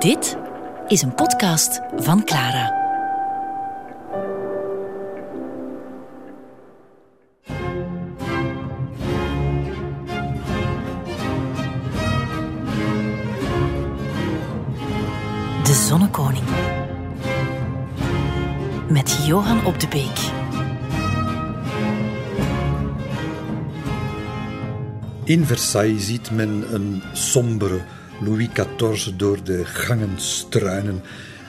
Dit is een podcast van Clara. De Zonnekoning. Met Johan op de Beek. In Versailles ziet men een sombere Louis XIV door de gangen struinen.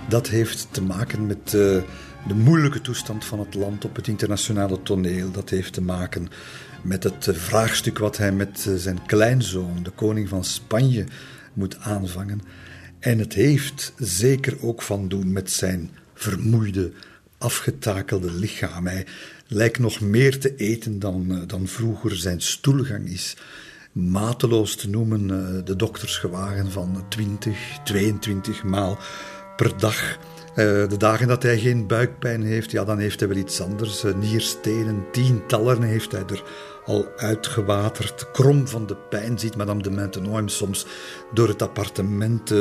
Dat heeft te maken met de moeilijke toestand van het land op het internationale toneel. Dat heeft te maken met het vraagstuk wat hij met zijn kleinzoon, de koning van Spanje, moet aanvangen. En het heeft zeker ook van doen met zijn vermoeide, afgetakelde lichaam. Hij lijkt nog meer te eten dan vroeger zijn stoelgang is. Mateloos te noemen, de dokters gewagen van 20, 22 maal per dag. De dagen dat hij geen buikpijn heeft, ja, dan heeft hij wel iets anders. Nierstenen, tientallen heeft hij er al uitgewaterd. Krom van de pijn ziet Madame de Maintenon hem soms door het appartement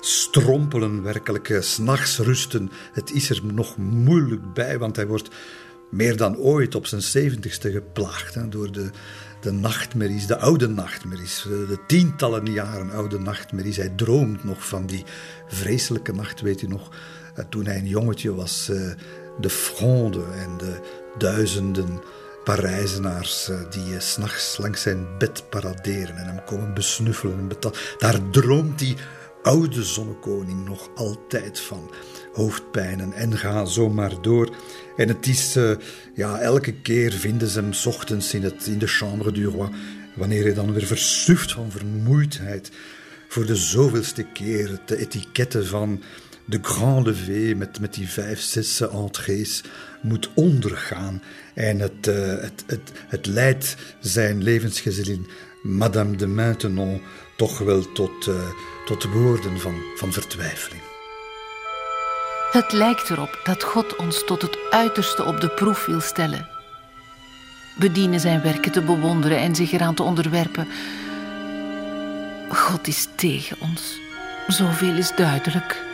strompelen, werkelijk. 's Nachts rusten. Het is er nog moeilijk bij, want hij wordt meer dan ooit op zijn 70ste geplaagd door de nachtmerries, de oude nachtmerries, de tientallen jaren oude nachtmerries. Hij droomt nog van die vreselijke nacht, weet u nog, toen hij een jongetje was. De Fronde en de duizenden Parijzenaars die 's nachts langs zijn bed paraderen en hem komen besnuffelen en daar droomt die oude zonnekoning nog altijd van. Hoofdpijnen en ga zomaar door. En het is, elke keer vinden ze hem 's ochtends in de Chambre du Roi, wanneer hij dan weer versuft van vermoeidheid voor de zoveelste keer het etiquette van de Grand Levé met die 5, 6 entrees moet ondergaan. En het leidt zijn levensgezellin Madame de Maintenon toch wel tot woorden van vertwijfeling. Het lijkt erop dat God ons tot het uiterste op de proef wil stellen. We dienen zijn werken te bewonderen en zich eraan te onderwerpen. God is tegen ons. Zoveel is duidelijk.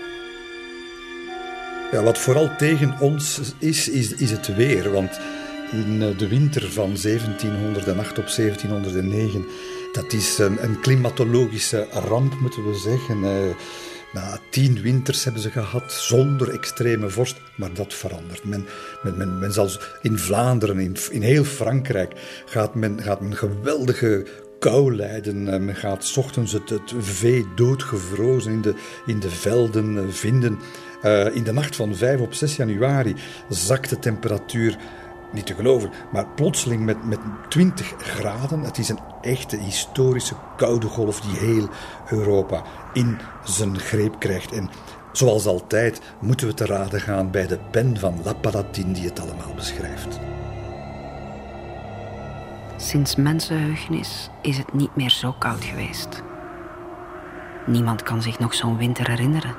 Ja, wat vooral tegen ons is het weer. Want in de winter van 1708 op 1709... dat is een klimatologische ramp, moeten we zeggen. Na 10 winters hebben ze gehad zonder extreme vorst, maar dat verandert. Men zal in Vlaanderen, in heel Frankrijk, gaat men geweldige kou lijden. Men gaat ochtends het vee doodgevrozen in de velden vinden. In de nacht van 5 op 6 januari zakt de temperatuur, niet te geloven, maar plotseling met 20 graden. Het is een echte historische koude golf die heel Europa in zijn greep krijgt. En zoals altijd moeten we te raden gaan bij de pen van La Palatine die het allemaal beschrijft. Sinds mensenheugenis is het niet meer zo koud geweest. Niemand kan zich nog zo'n winter herinneren.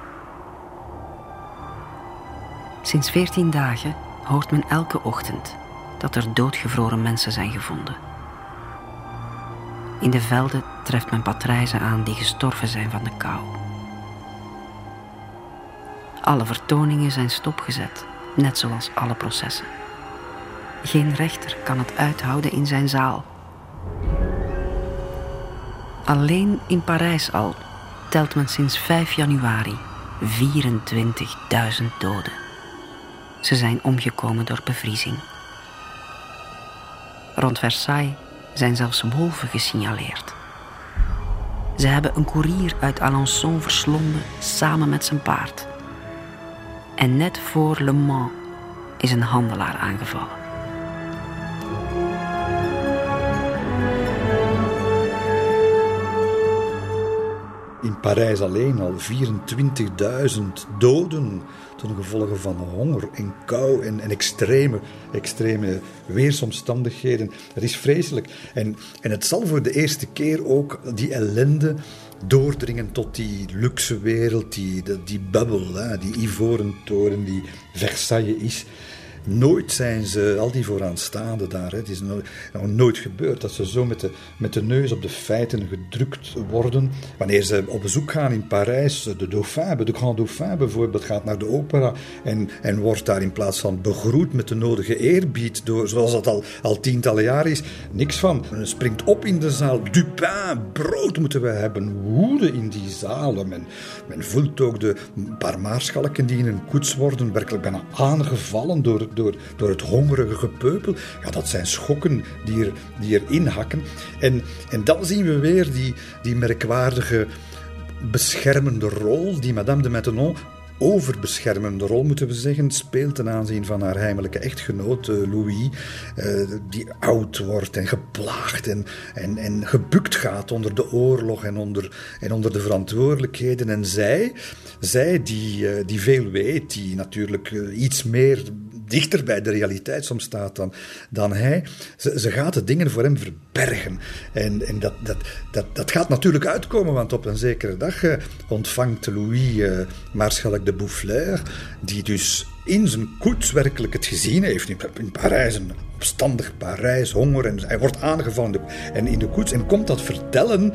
Sinds 14 dagen hoort men elke ochtend dat er doodgevroren mensen zijn gevonden. In de velden treft men patrijzen aan die gestorven zijn van de kou. Alle vertoningen zijn stopgezet, net zoals alle processen. Geen rechter kan het uithouden in zijn zaal. Alleen in Parijs al telt men sinds 5 januari 24.000 doden. Ze zijn omgekomen door bevriezing. Rond Versailles zijn zelfs wolven gesignaleerd. Ze hebben een koerier uit Alençon verslonden samen met zijn paard. En net voor Le Mans is een handelaar aangevallen. In Parijs alleen al 24.000 doden ten gevolge van honger en kou en extreme weersomstandigheden. Dat is vreselijk. En het zal voor de eerste keer ook die ellende doordringen tot die luxe wereld, die bubbel, die ivoren toren die Versailles is. Nooit zijn ze, al die vooraanstaanden daar, het is nog nooit gebeurd dat ze zo met de neus op de feiten gedrukt worden. Wanneer ze op bezoek gaan in Parijs, de Grand Dauphin bijvoorbeeld gaat naar de opera en wordt daar in plaats van begroet met de nodige eerbied, zoals dat al tientallen jaren is, niks van. Men springt op in de zaal, Dupin, brood moeten we hebben, woede in die zalen. Men voelt ook de paar maarschalken die in een koets worden, werkelijk bijna aangevallen door het hongerige gepeupel. Ja, dat zijn schokken die er inhakken. En dan zien we weer die merkwaardige beschermende rol die Madame de Maintenon, overbeschermende rol moeten we zeggen, speelt ten aanzien van haar heimelijke echtgenoot Louis, die oud wordt en geplaagd en gebukt gaat onder de oorlog en onder de verantwoordelijkheden. En zij die veel weet, die natuurlijk iets meer dichter bij de realiteit soms staat dan hij, ze gaat de dingen voor hem verbergen. En dat gaat natuurlijk uitkomen, want op een zekere dag ontvangt Louis maarschalk de Boufflers, die dus in zijn koets werkelijk het gezien heeft. In Parijs, een opstandig Parijs, honger. En hij wordt aangevallen en in de koets en komt dat vertellen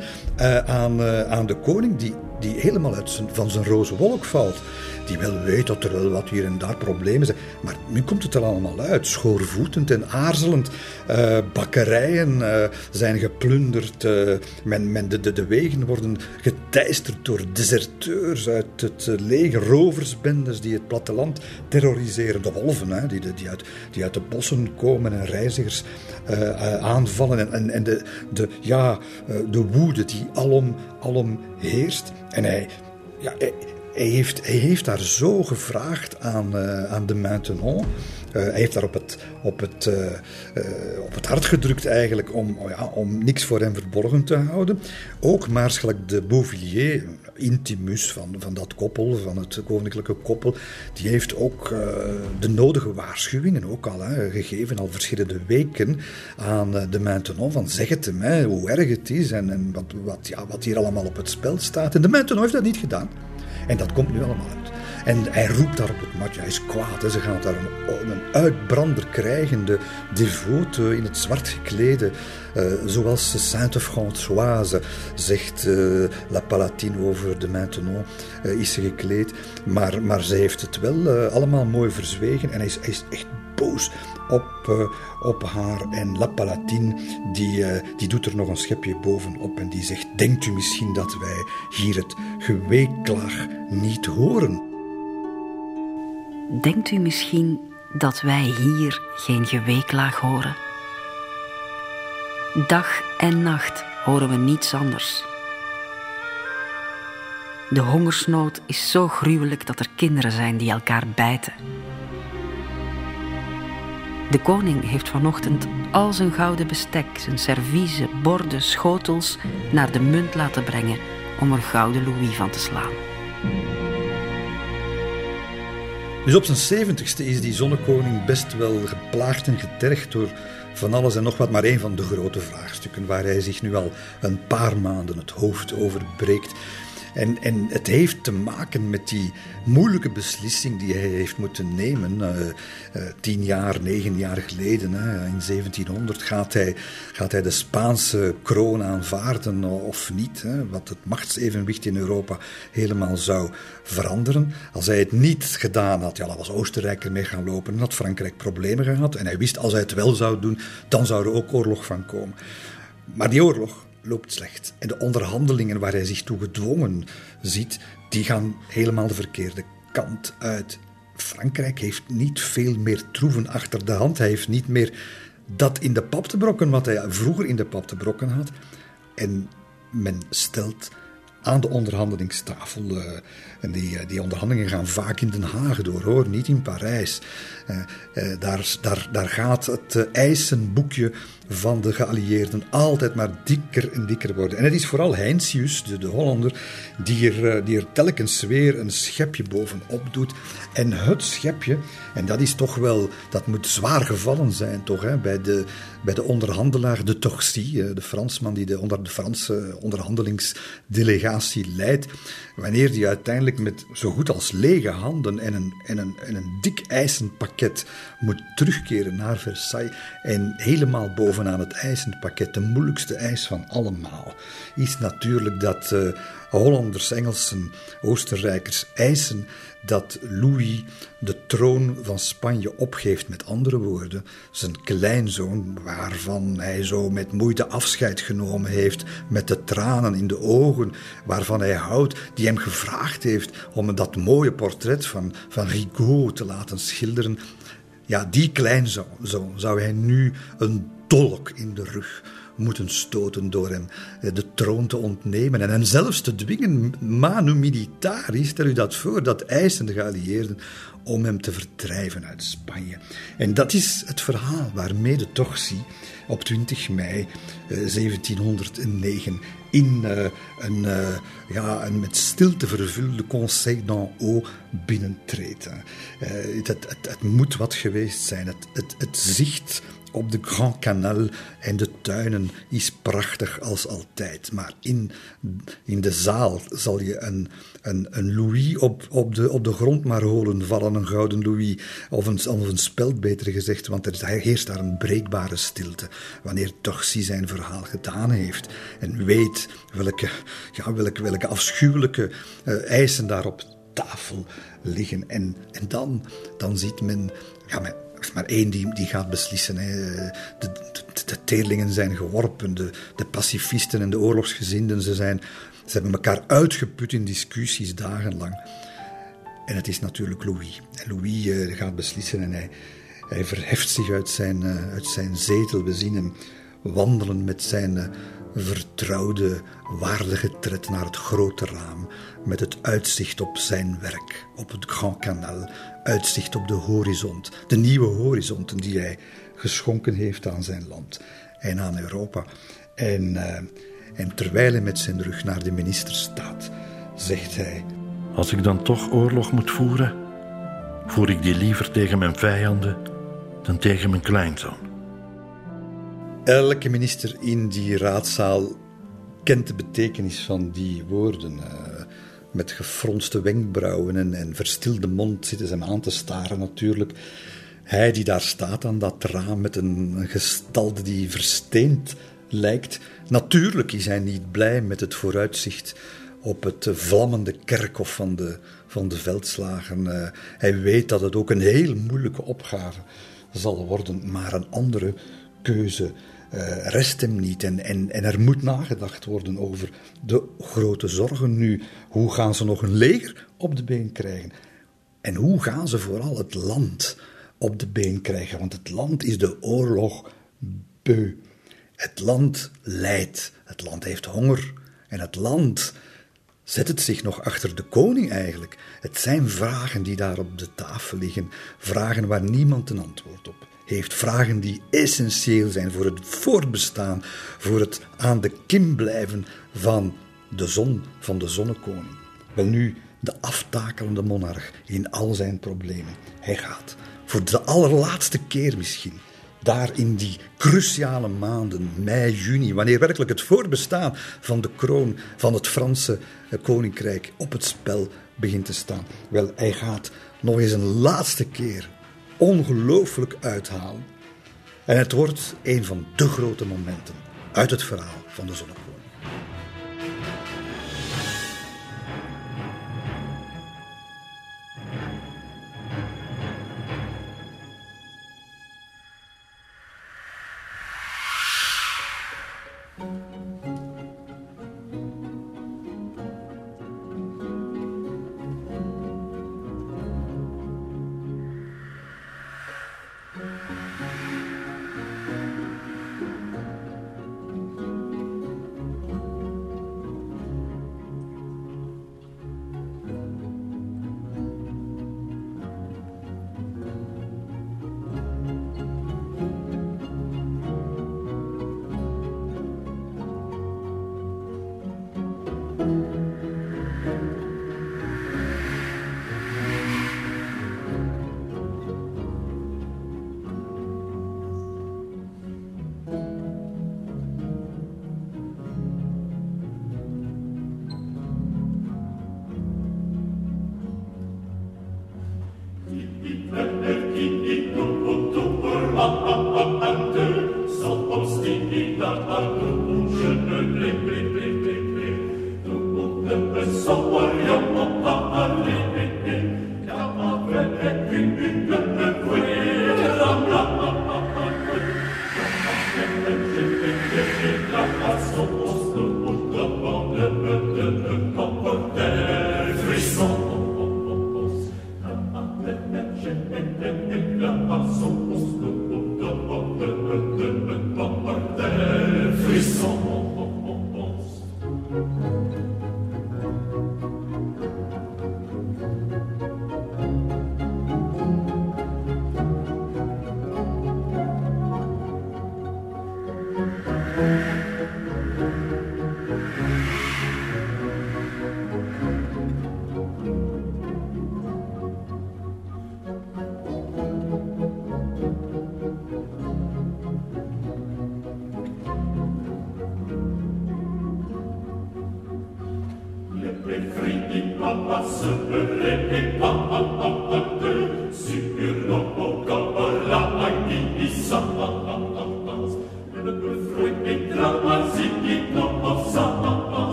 aan de koning, die helemaal van zijn roze wolk valt. Die wel weet dat er wel wat hier en daar problemen zijn. Maar nu komt het er allemaal uit. Schoorvoetend en aarzelend. Bakkerijen zijn geplunderd. De wegen worden geteisterd door deserteurs uit het leger. Roversbendes die het platteland terroriseren. De wolven die uit de bossen komen en reizigers aanvallen. En de woede die alom heerst. En Hij heeft daar zo gevraagd aan de Maintenon. Hij heeft daar op het hart gedrukt eigenlijk om niks voor hem verborgen te houden. Ook maarschalk de Beauvilliers, intimus van dat koppel, van het koninklijke koppel, die heeft ook de nodige waarschuwingen ook al gegeven, al verschillende weken aan de Maintenon, van zeg het hem, hoe erg het is en wat hier allemaal op het spel staat. En de Maintenon heeft dat niet gedaan. En dat komt nu allemaal uit. En hij roept daar op het matje, hij is kwaad. Hè. Ze gaan daar een uitbrander krijgen, de devote in het zwart geklede. Zoals Sainte Françoise, zegt La Palatine over de Maintenon, is ze gekleed. Maar ze heeft het wel allemaal mooi verzwegen en hij is echt boos op haar. En La Palatine, die doet er nog een schepje bovenop en die zegt: denkt u misschien dat wij hier het geweeklaag niet horen? Denkt u misschien dat wij hier geen geweeklaag horen? Dag en nacht horen we niets anders. De hongersnood is zo gruwelijk dat er kinderen zijn die elkaar bijten. De koning heeft vanochtend al zijn gouden bestek, zijn serviezen, borden, schotels naar de munt laten brengen om er gouden louis van te slaan. Dus op zijn 70ste is die zonnekoning best wel geplaagd en getergd door van alles en nog wat, maar één van de grote vraagstukken waar hij zich nu al een paar maanden het hoofd over breekt. En het heeft te maken met die moeilijke beslissing die hij heeft moeten nemen. 9 jaar geleden, in 1700, gaat hij de Spaanse kroon aanvaarden of niet? Wat het machtsevenwicht in Europa helemaal zou veranderen. Als hij het niet gedaan had, dan was Oostenrijk ermee gaan lopen en had Frankrijk problemen gehad. En hij wist, als hij het wel zou doen, dan zou er ook oorlog van komen. Maar die oorlog loopt slecht. En de onderhandelingen waar hij zich toe gedwongen ziet, die gaan helemaal de verkeerde kant uit. Frankrijk heeft niet veel meer troeven achter de hand. Hij heeft niet meer dat in de pap te brokken wat hij vroeger in de pap te brokken had. En men stelt aan de onderhandelingstafel. En die onderhandelingen gaan vaak in Den Haag door, hoor, niet in Parijs. Daar gaat het eisenboekje van de geallieerden altijd maar dikker en dikker worden. En het is vooral Heinsius, de Hollander, die er telkens weer een schepje bovenop doet. En het schepje, en dat is toch wel, dat moet zwaar gevallen zijn toch, hè, bij de onderhandelaar de Torcy, de Fransman die de Franse onderhandelingsdelegatie operatie leidt, wanneer die uiteindelijk met zo goed als lege handen en een dik ijzerpakket moet terugkeren naar Versailles en helemaal bovenaan het ijzerpakket, de moeilijkste ijs van allemaal, is natuurlijk dat Hollanders, Engelsen, Oostenrijkers eisen dat Louis de troon van Spanje opgeeft. Met andere woorden, zijn kleinzoon, waarvan hij zo met moeite afscheid genomen heeft, met de tranen in de ogen, waarvan hij houdt, die hem gevraagd heeft om dat mooie portret van Rigaud te laten schilderen. Ja, die kleinzoon zou hij nu een dolk in de rug moeten stoten door hem de troon te ontnemen en hem zelfs te dwingen, manu militari, stel u dat voor, dat eisende geallieerden, om hem te verdrijven uit Spanje. En dat is het verhaal waarmee de Torcy op 20 mei 1709 in een met stilte vervulde conseil d'en-haut binnentreedt. Het moet wat geweest zijn. Het zicht op de Grand Canal en de tuinen is prachtig als altijd. Maar in de zaal zal je een louis op de grond maar holen vallen, een gouden louis, of een speld beter gezegd, want er heerst daar een breekbare stilte wanneer Torcy zijn verhaal gedaan heeft en weet welke afschuwelijke eisen daar op tafel liggen. En dan ziet men, maar één die gaat beslissen. Hè. De teerlingen zijn geworpen, de pacifisten en de oorlogsgezinden, ze hebben elkaar uitgeput in discussies dagenlang. En het is natuurlijk Louis. En Louis gaat beslissen en hij verheft zich uit zijn zetel. We zien hem wandelen met zijn vertrouwde, waardige tred naar het grote raam, met het uitzicht op zijn werk, op het Grand Canal, uitzicht op de horizont, de nieuwe horizonten die hij geschonken heeft aan zijn land en aan Europa. En terwijl hij met zijn rug naar de minister staat, zegt hij: als ik dan toch oorlog moet voeren, voer ik die liever tegen mijn vijanden dan tegen mijn kleinzoon. Elke minister in die raadzaal kent de betekenis van die woorden. Met gefronste wenkbrauwen en verstilde mond zitten ze hem aan te staren natuurlijk. Hij die daar staat aan dat raam met een gestalte die versteend lijkt. Natuurlijk is hij niet blij met het vooruitzicht op het vlammende kerkhof van de veldslagen. Hij weet dat het ook een heel moeilijke opgave zal worden, maar een andere keuze rest hem niet en er moet nagedacht worden over de grote zorgen nu. Hoe gaan ze nog een leger op de been krijgen? En hoe gaan ze vooral het land op de been krijgen? Want het land is de oorlog beu. Het land lijdt, het land heeft honger en het land zet het zich nog achter de koning eigenlijk. Het zijn vragen die daar op de tafel liggen, vragen waar niemand een antwoord op heeft, vragen die essentieel zijn voor het voortbestaan, voor het aan de kim blijven van de zon, van de zonnekoning. Wel nu, de aftakelende monarch in al zijn problemen. Hij gaat, voor de allerlaatste keer misschien, daar in die cruciale maanden, mei, juni, wanneer werkelijk het voortbestaan van de kroon van het Franse koninkrijk op het spel begint te staan. Wel, hij gaat nog eens een laatste keer ongelooflijk uithalen. En het wordt een van de grote momenten uit het verhaal van de zonnekoning.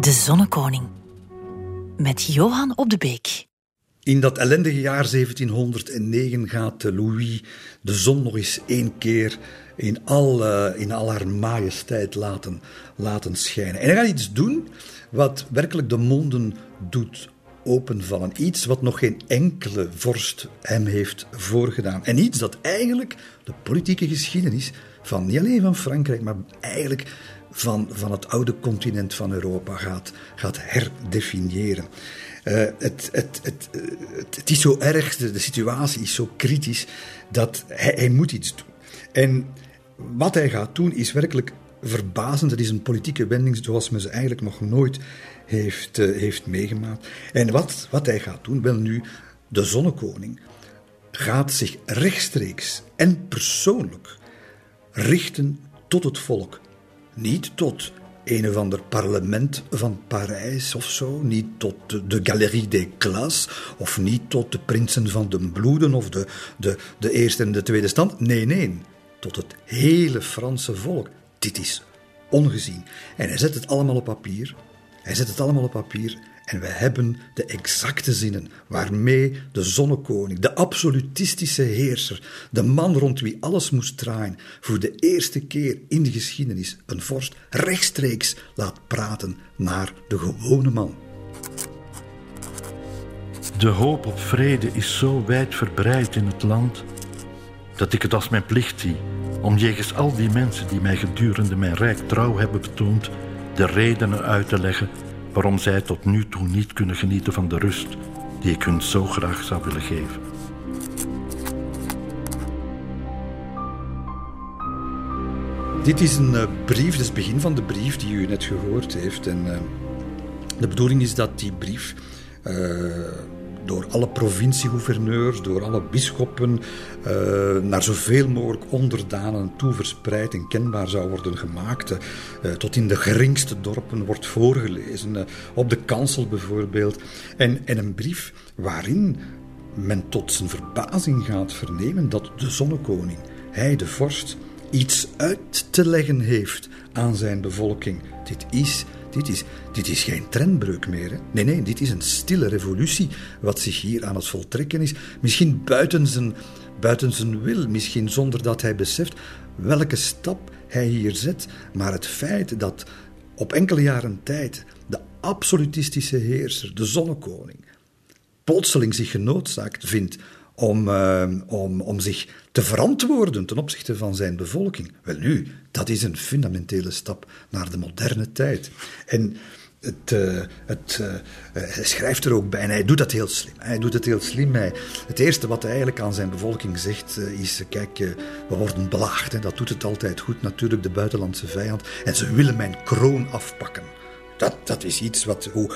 De Zonnekoning, met Johan op de Beek. In dat ellendige jaar 1709 gaat Louis de zon nog eens één keer in al haar majesteit laten schijnen. En hij gaat iets doen wat werkelijk de monden doet openvallen. Iets wat nog geen enkele vorst hem heeft voorgedaan. En iets dat eigenlijk de politieke geschiedenis van niet alleen van Frankrijk, maar eigenlijk van het oude continent van Europa gaat herdefiniëren. Het is zo erg, de situatie is zo kritisch, dat hij moet iets doen. En wat hij gaat doen is werkelijk verbazend. Het is een politieke wending zoals men ze eigenlijk nog nooit heeft meegemaakt. En wat hij gaat doen, wel nu, de Zonnekoning gaat zich rechtstreeks en persoonlijk richten tot het volk. Niet tot een of ander parlement van Parijs of zo, niet tot de Galerie des Glaces, of niet tot de prinsen van de bloeden of de eerste en de tweede stand. Nee, tot het hele Franse volk. Dit is ongezien. En hij zet het allemaal op papier. En we hebben de exacte zinnen waarmee de Zonnekoning, de absolutistische heerser, de man rond wie alles moest draaien, voor de eerste keer in de geschiedenis een vorst rechtstreeks laat praten naar de gewone man. De hoop op vrede is zo wijdverbreid in het land dat ik het als mijn plicht zie om jegens al die mensen die mij gedurende mijn rijk trouw hebben betoond de redenen uit te leggen waarom zij tot nu toe niet kunnen genieten van de rust die ik hun zo graag zou willen geven. Dit is een brief, dit is het begin van de brief die u net gehoord heeft. En de bedoeling is dat die brief door alle provincie-gouverneurs, door alle bisschoppen, naar zoveel mogelijk onderdanen toe verspreid en kenbaar zou worden gemaakt. Tot in de geringste dorpen wordt voorgelezen, op de kansel bijvoorbeeld. En een brief waarin men tot zijn verbazing gaat vernemen dat de Zonnekoning, hij de vorst, iets uit te leggen heeft aan zijn bevolking. Dit is geen trendbreuk meer. Hè? Nee, dit is een stille revolutie wat zich hier aan het voltrekken is. Misschien buiten zijn wil, misschien zonder dat hij beseft welke stap hij hier zet. Maar het feit dat op enkele jaren tijd de absolutistische heerser, de Zonnekoning, plotseling zich genoodzaakt vindt om zich te verantwoorden ten opzichte van zijn bevolking. Wel nu, dat is een fundamentele stap naar de moderne tijd. En hij schrijft er ook bij en hij doet dat heel slim. Het eerste wat hij eigenlijk aan zijn bevolking zegt is... Kijk, we worden belaagd. Hè. Dat doet het altijd goed natuurlijk, de buitenlandse vijand. En ze willen mijn kroon afpakken. Dat is iets wat, hoe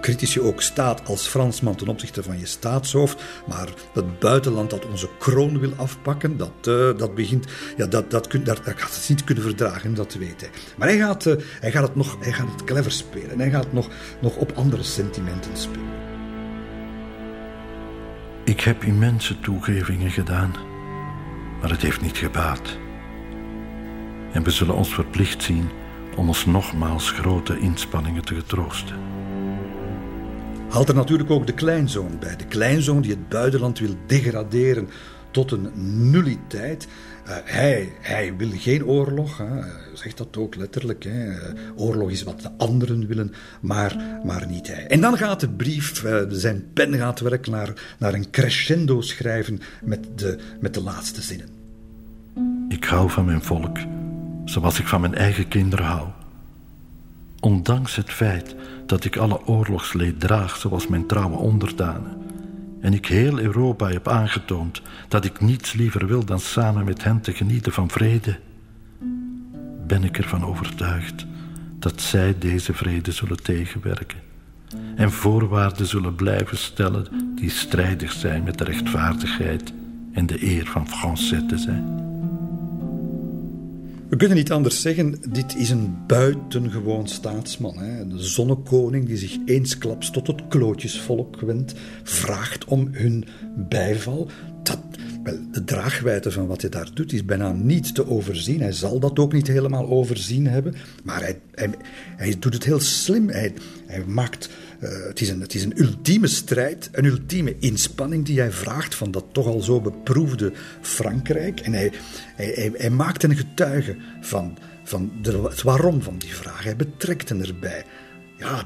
kritisch je ook staat als Fransman ten opzichte van je staatshoofd, maar dat buitenland dat onze kroon wil afpakken, dat begint, ja, daar gaat het niet kunnen verdragen, dat weet hij. Maar hij gaat het clever spelen en hij gaat nog op andere sentimenten spelen. Ik heb immense toegevingen gedaan, maar het heeft niet gebaat. En we zullen ons verplicht zien om ons nogmaals grote inspanningen te getroosten. Haalt er natuurlijk ook de kleinzoon bij. De kleinzoon die het buitenland wil degraderen tot een nulliteit. Hij wil geen oorlog, hè. Hij zegt dat ook letterlijk. Hè. Oorlog is wat de anderen willen, maar niet hij. En dan gaat de brief, zijn pen gaat werk naar een crescendo schrijven met de laatste zinnen. Ik hou van mijn volk, zoals ik van mijn eigen kinderen hou. Ondanks het feit dat ik alle oorlogsleed draag zoals mijn trouwe onderdanen en ik heel Europa heb aangetoond dat ik niets liever wil dan samen met hen te genieten van vrede, ben ik ervan overtuigd dat zij deze vrede zullen tegenwerken en voorwaarden zullen blijven stellen die strijdig zijn met de rechtvaardigheid en de eer van Français te zijn. We kunnen niet anders zeggen, dit is een buitengewoon staatsman. Hè? De zonnekoning die zich eensklaps tot het klootjesvolk wendt, vraagt om hun bijval. De draagwijdte van wat hij daar doet is bijna niet te overzien. Hij zal dat ook niet helemaal overzien hebben, maar hij doet het heel slim. Hij maakt... Het is een ultieme strijd, een ultieme inspanning die hij vraagt van dat toch al zo beproefde Frankrijk. En hij maakt een getuige van het waarom van die vraag. Hij betrekt hem erbij. Ja,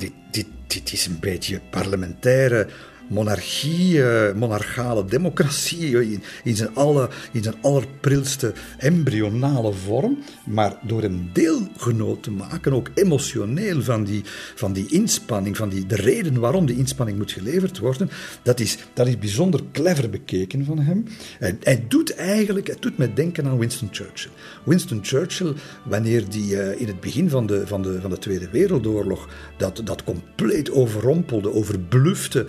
dit is een beetje parlementaire monarchie, monarchale democratie in zijn allerprilste embryonale vorm, maar door hem deelgenoot te maken, ook emotioneel van die inspanning, de reden waarom die inspanning moet geleverd worden, dat is bijzonder clever bekeken van hem. En het doet mij denken aan Winston Churchill. Winston Churchill, wanneer die in het begin van de Tweede Wereldoorlog dat compleet overrompelde, overblufte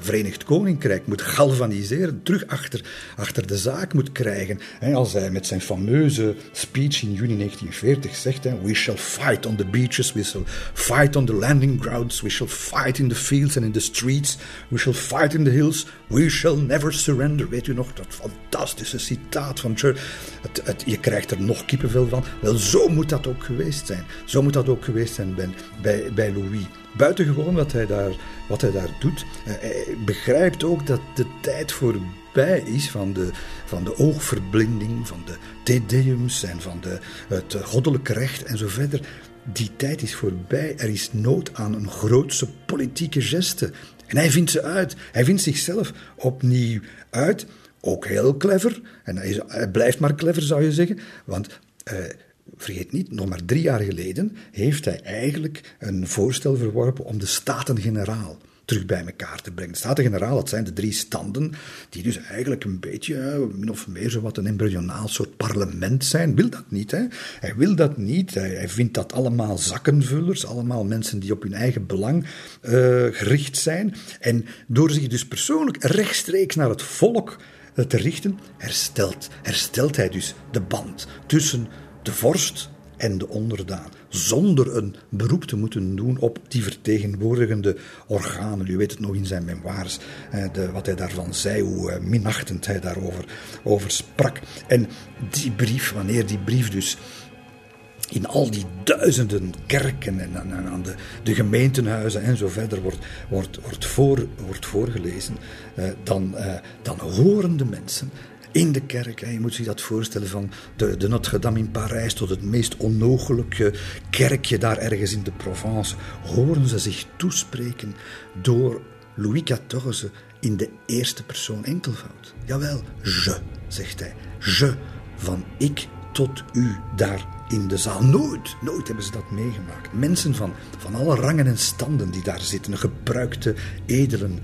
Verenigd Koninkrijk moet galvaniseren, terug achter de zaak moet krijgen. He, als hij met zijn fameuze speech in juni 1940 zegt, he, we shall fight on the beaches, we shall fight on the landing grounds, we shall fight in the fields and in the streets, we shall fight in the hills, we shall never surrender. Weet u nog, dat fantastische citaat van Churchill. Je krijgt er nog kippenvel van. Wel, zo moet dat ook geweest zijn. Zo moet dat ook geweest zijn bij Louis. Buitengewoon wat hij daar doet. Hij begrijpt ook dat de tijd voorbij is van de oogverblinding, van de te deums en van het goddelijk recht en zo verder. Die tijd is voorbij. Er is nood aan een grootse politieke geste. En hij vindt ze uit. Hij vindt zichzelf opnieuw uit. Ook heel clever. En hij blijft maar clever, zou je zeggen. Want... Vergeet niet, nog maar 3 jaar geleden heeft hij eigenlijk een voorstel verworpen om de Staten-Generaal terug bij elkaar te brengen. De Staten-Generaal, dat zijn de 3 standen die dus eigenlijk een beetje, min of meer zo wat een embryonaal soort parlement zijn. Wil dat niet, hè? Hij wil dat niet. Hij vindt dat allemaal zakkenvullers, allemaal mensen die op hun eigen belang gericht zijn. En door zich dus persoonlijk rechtstreeks naar het volk te richten, herstelt hij dus de band tussen de vorst en de onderdaan, zonder een beroep te moeten doen op die vertegenwoordigende organen. U weet het nog in zijn memoires, wat hij daarvan zei, hoe minachtend hij daarover sprak. En die brief, wanneer die brief dus in al die duizenden kerken en aan de gemeentehuizen en zo verder wordt voorgelezen, dan horen de mensen... In de kerk, je moet zich dat voorstellen, van de Notre-Dame in Parijs tot het meest onnogelijke kerkje daar ergens in de Provence, horen ze zich toespreken door Louis XIV in de eerste persoon enkelvoud. Jawel, je, zegt hij. Je, van ik tot u daar in de zaal. Nooit hebben ze dat meegemaakt. Mensen van alle rangen en standen die daar zitten. Gebruikte edelen,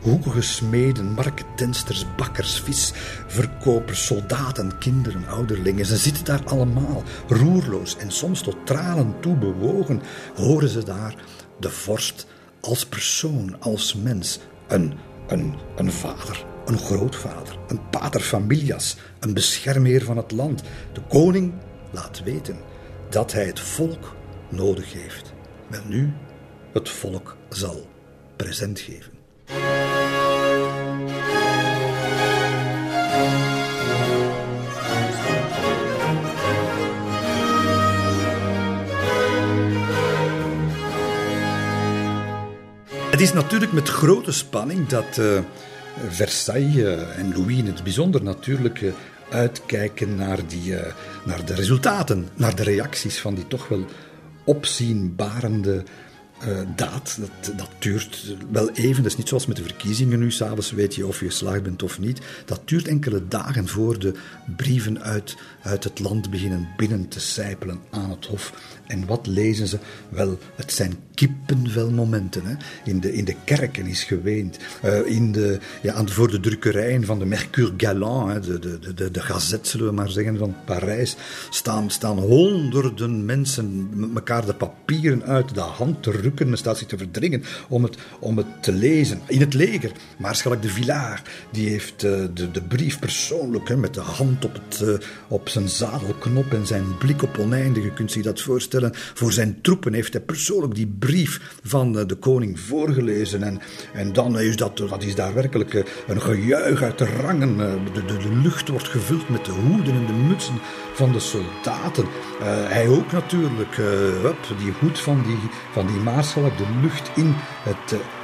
hoekige smeden, marketensters, bakkers, visverkopers, soldaten, kinderen, ouderlingen. Ze zitten daar allemaal, roerloos en soms tot tranen toe bewogen. Horen ze daar de vorst als persoon, als mens. Een vader, een grootvader, een pater familias, een beschermheer van het land. De koning laat weten dat hij het volk nodig heeft. Wel nu, het volk zal present geven. Het is natuurlijk met grote spanning dat Versailles en Louis in het bijzonder natuurlijk uitkijken naar de resultaten, naar de reacties van die toch wel opzienbarende daad. Dat duurt wel even, dat is niet zoals met de verkiezingen nu, 's avonds weet je of je geslaagd bent of niet. Dat duurt enkele dagen voor de brieven uit het land beginnen binnen te sijpelen aan het hof. En wat lezen ze? Wel, het zijn kippenvelmomenten. Hè? In de kerken is geweend. Voor de drukkerijen van de Mercure Galant, hè? De gazette zullen we maar zeggen, van Parijs, staan honderden mensen elkaar de papieren uit de hand te rukken. Men staat zich te verdringen om het te lezen. In het leger, Maarschalk de Villars, die heeft de brief persoonlijk, hè, met de hand op zijn zadelknop en zijn blik op oneindige. Je kunt zich dat voorstellen. Voor zijn troepen heeft hij persoonlijk die brief van de koning voorgelezen. En dan is dat is daar werkelijk een gejuich uit de rangen. De lucht wordt gevuld met de hoeden en de mutsen van de soldaten. Hij ook natuurlijk, die hoed van die maarschalk, de lucht in.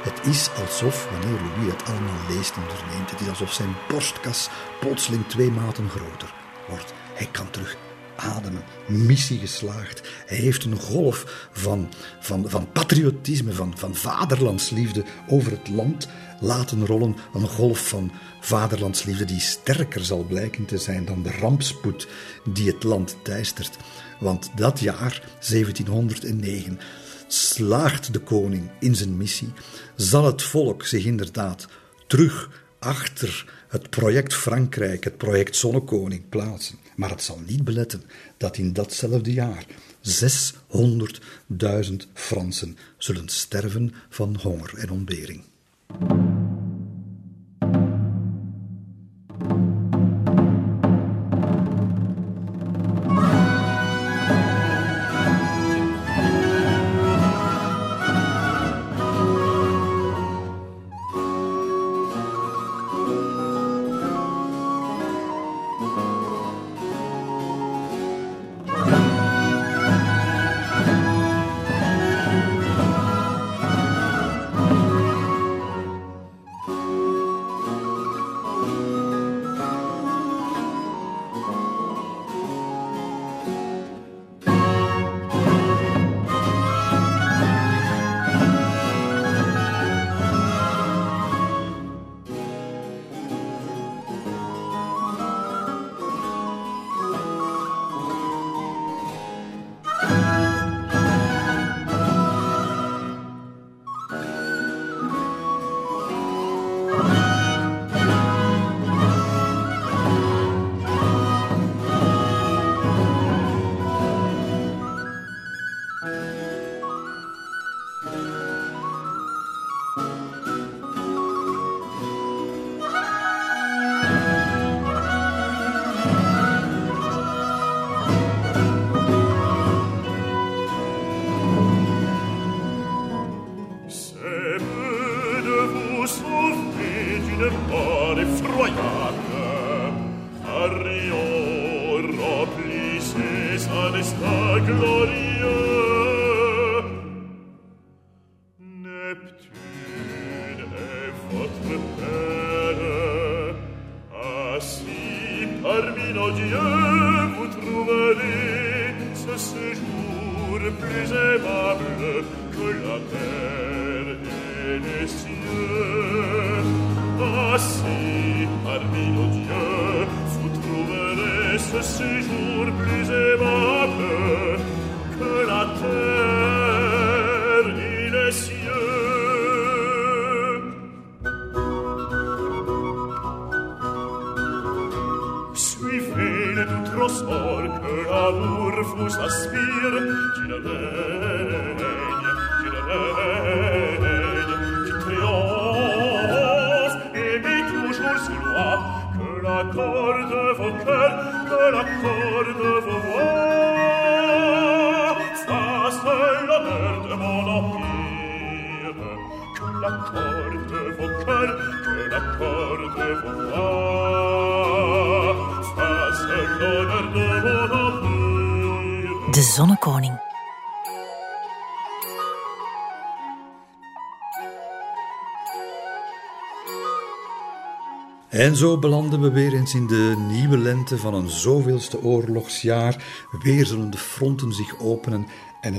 Het is alsof, wanneer Louis het allemaal leest en doorneemt, het is alsof zijn borstkas plotseling 2 maten groter wordt. Hij kan terug ademen, missie geslaagd. Hij heeft een golf van patriotisme, van vaderlandsliefde over het land laten rollen. Een golf van vaderlandsliefde die sterker zal blijken te zijn dan de rampspoed die het land teistert. Want dat jaar, 1709, slaagt de koning in zijn missie. Zal het volk zich inderdaad terug achter het project Frankrijk, het project Zonnekoning plaatsen. Maar het zal niet beletten dat in datzelfde jaar 600.000 Fransen zullen sterven van honger en ontbering. Plus aimable que la terre est. De Zonnekoning. En zo belanden we weer eens in de nieuwe lente van een zoveelste oorlogsjaar. Weer zullen de fronten zich openen en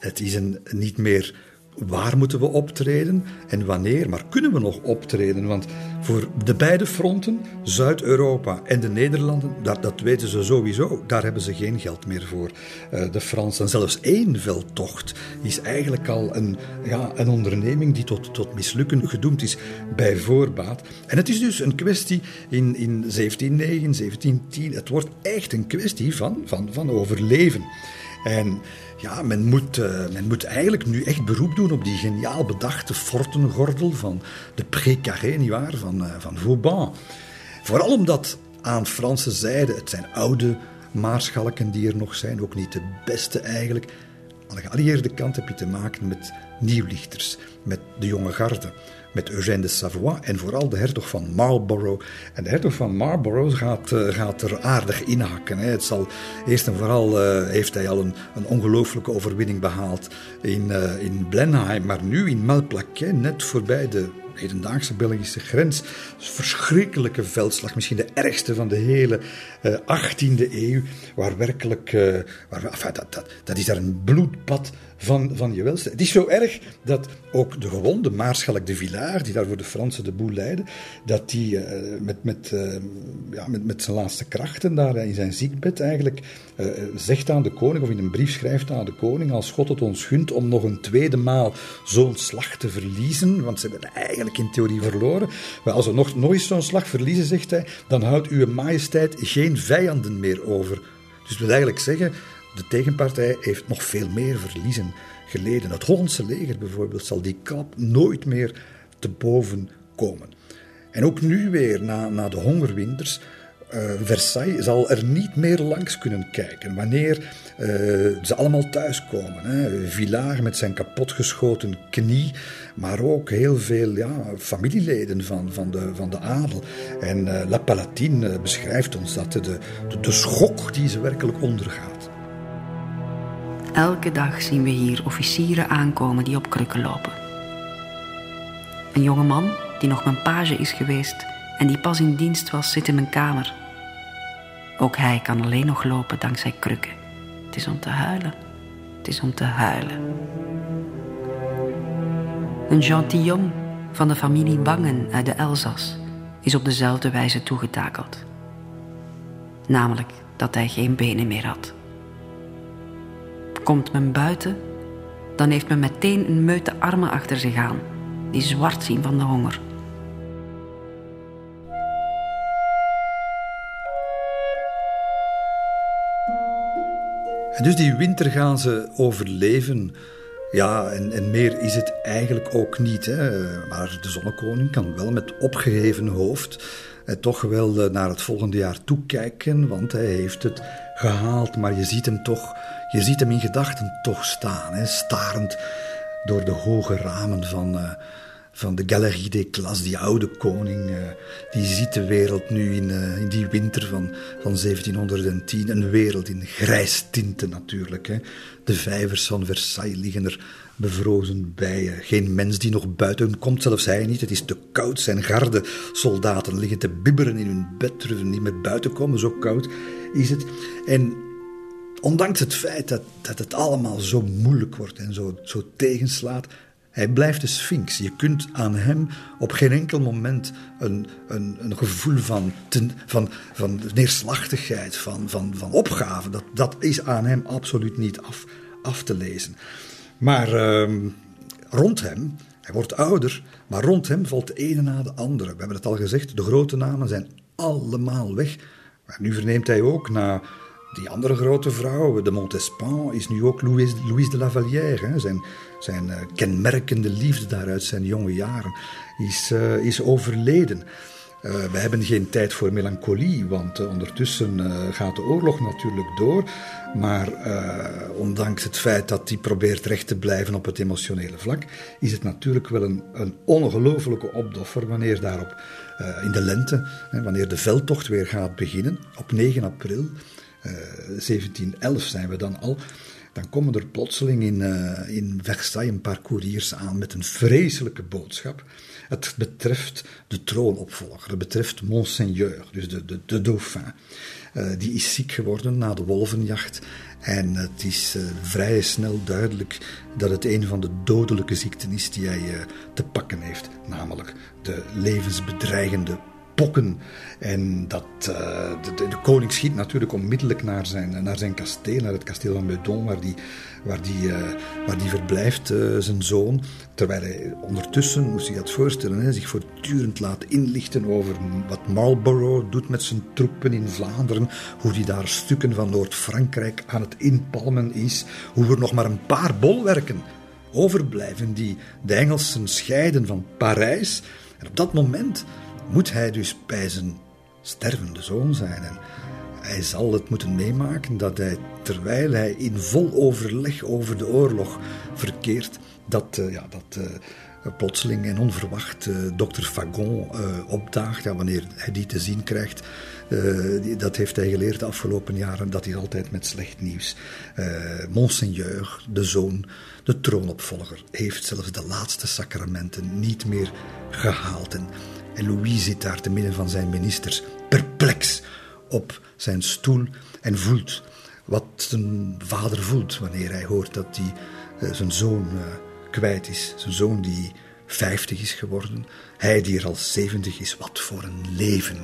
het is een niet meer... Waar moeten we optreden en wanneer? Maar kunnen we nog optreden? Want voor de beide fronten, Zuid-Europa en de Nederlanden, dat weten ze sowieso, daar hebben ze geen geld meer voor. De Fransen, zelfs één veldtocht is eigenlijk al een onderneming die tot mislukken gedoemd is bij voorbaat. En het is dus een kwestie in 1709, 1710, het wordt echt een kwestie van overleven. En ja, men moet eigenlijk nu echt beroep doen op die geniaal bedachte fortengordel van de Pré-Carré, nietwaar, van Vauban. Vooral omdat aan Franse zijde, het zijn oude maarschalken die er nog zijn, ook niet de beste eigenlijk. Aan de geallieerde kant heb je te maken met nieuwlichters, met de jonge garde, met Eugène de Savoie en vooral de hertog van Marlborough. En de hertog van Marlborough gaat er aardig inhakken. Hè. Het zal, eerst en vooral heeft hij al een ongelooflijke overwinning behaald in Blenheim, maar nu in Malplaquet, net voorbij de hedendaagse Belgische grens. Verschrikkelijke veldslag, misschien de ergste van de hele 18e eeuw, waar werkelijk... dat is daar een bloedbad van je welste. Het is zo erg dat ook de gewonde Maarschalk de Villars, die daar voor de Fransen de boel leidde, dat die met zijn laatste krachten daar in zijn ziekbed eigenlijk zegt aan de koning, of in een brief schrijft aan de koning, als God het ons gunt om nog een tweede maal zo'n slag te verliezen, want ze hebben eigenlijk in theorie verloren. Maar als we nog eens zo'n slag verliezen, zegt hij, dan houdt uw majesteit geen vijanden meer over. Dus dat wil eigenlijk zeggen... De tegenpartij heeft nog veel meer verliezen geleden. Het Hollandse leger bijvoorbeeld zal die klap nooit meer te boven komen. En ook nu weer, na de hongerwinters... Versailles zal er niet meer langs kunnen kijken wanneer ze allemaal thuiskomen. Villars met zijn kapotgeschoten knie, maar ook heel veel familieleden van de adel. En La Palatine beschrijft ons dat, de schok die ze werkelijk ondergaat. Elke dag zien we hier officieren aankomen die op krukken lopen. Een jonge man die nog mijn page is geweest en die pas in dienst was, zit in mijn kamer. Ook hij kan alleen nog lopen dankzij krukken. Het is om te huilen. Het is om te huilen. Een gentilhomme van de familie Wangen uit de Elzas is op dezelfde wijze toegetakeld. Namelijk dat hij geen benen meer had. Komt men buiten, dan heeft men meteen een meute armen achter zich aan, die zwart zien van de honger. En dus die winter gaan ze overleven. Ja, en meer is het eigenlijk ook niet. Hè? Maar de Zonnekoning kan wel met opgeheven hoofd en toch wel naar het volgende jaar toekijken, want hij heeft het gehaald. Maar je ziet hem in gedachten toch staan, hè? Starend door de hoge ramen van de Galerie des Glaces. Die oude koning, die ziet de wereld nu in die winter van 1710. Een wereld in grijs tinten natuurlijk. Hè? De vijvers van Versailles liggen er bevrozen bij. Geen mens die nog buiten komt, zelfs hij niet. Het is te koud. Zijn gardesoldaten liggen te bibberen in hun bed, durven niet meer buiten komen. Zo koud is het. En ondanks het feit dat het allemaal zo moeilijk wordt en zo tegenslaat, Hij blijft de Sphinx. Je kunt aan hem op geen enkel moment een gevoel van neerslachtigheid, van opgave. Dat is aan hem absoluut niet af te lezen. Maar rond hem, hij wordt ouder, maar rond hem valt de ene na de andere. We hebben het al gezegd, de grote namen zijn allemaal weg. Maar nu verneemt hij ook na die andere grote vrouwen. De Montespan is nu ook Louise de La Vallière. Hè. Zijn kenmerkende liefde daaruit zijn jonge jaren is overleden. We hebben geen tijd voor melancholie, want ondertussen gaat de oorlog natuurlijk door. Maar ondanks het feit dat hij probeert recht te blijven op het emotionele vlak, is het natuurlijk wel een ongelofelijke opdoffer wanneer daarop in de lente, wanneer de veldtocht weer gaat beginnen, op 9 april 1711 zijn we dan al. Dan komen er plotseling in Versailles een paar koeriers aan met een vreselijke boodschap. Het betreft de troonopvolger, het betreft Monseigneur, dus de Dauphin. Die is ziek geworden na de wolvenjacht en het is vrij snel duidelijk dat het een van de dodelijke ziekten is die hij te pakken heeft, namelijk de levensbedreigende Pokken. En dat, de koning schiet natuurlijk onmiddellijk naar zijn kasteel, naar het kasteel van Meudon, waar die verblijft, zijn zoon. Terwijl hij ondertussen, moest je dat voorstellen, zich voortdurend laat inlichten over wat Marlborough doet met zijn troepen in Vlaanderen, hoe die daar stukken van Noord-Frankrijk aan het inpalmen is, hoe er nog maar een paar bolwerken overblijven die de Engelsen scheiden van Parijs. En op dat moment moet hij dus bij zijn stervende zoon zijn. En hij zal het moeten meemaken dat hij, terwijl hij in vol overleg over de oorlog verkeert, dat plotseling en onverwacht dokter Fagon opdaagt. Ja, wanneer hij die te zien krijgt, dat heeft hij geleerd de afgelopen jaren, dat is altijd met slecht nieuws. Monseigneur, de zoon, de troonopvolger, heeft zelfs de laatste sacramenten niet meer gehaald. En Louis zit daar te midden van zijn ministers, perplex op zijn stoel en voelt wat zijn vader voelt wanneer hij hoort dat hij zijn zoon kwijt is. Zijn zoon die 50 is geworden, hij die er al 70 is. Wat voor een leven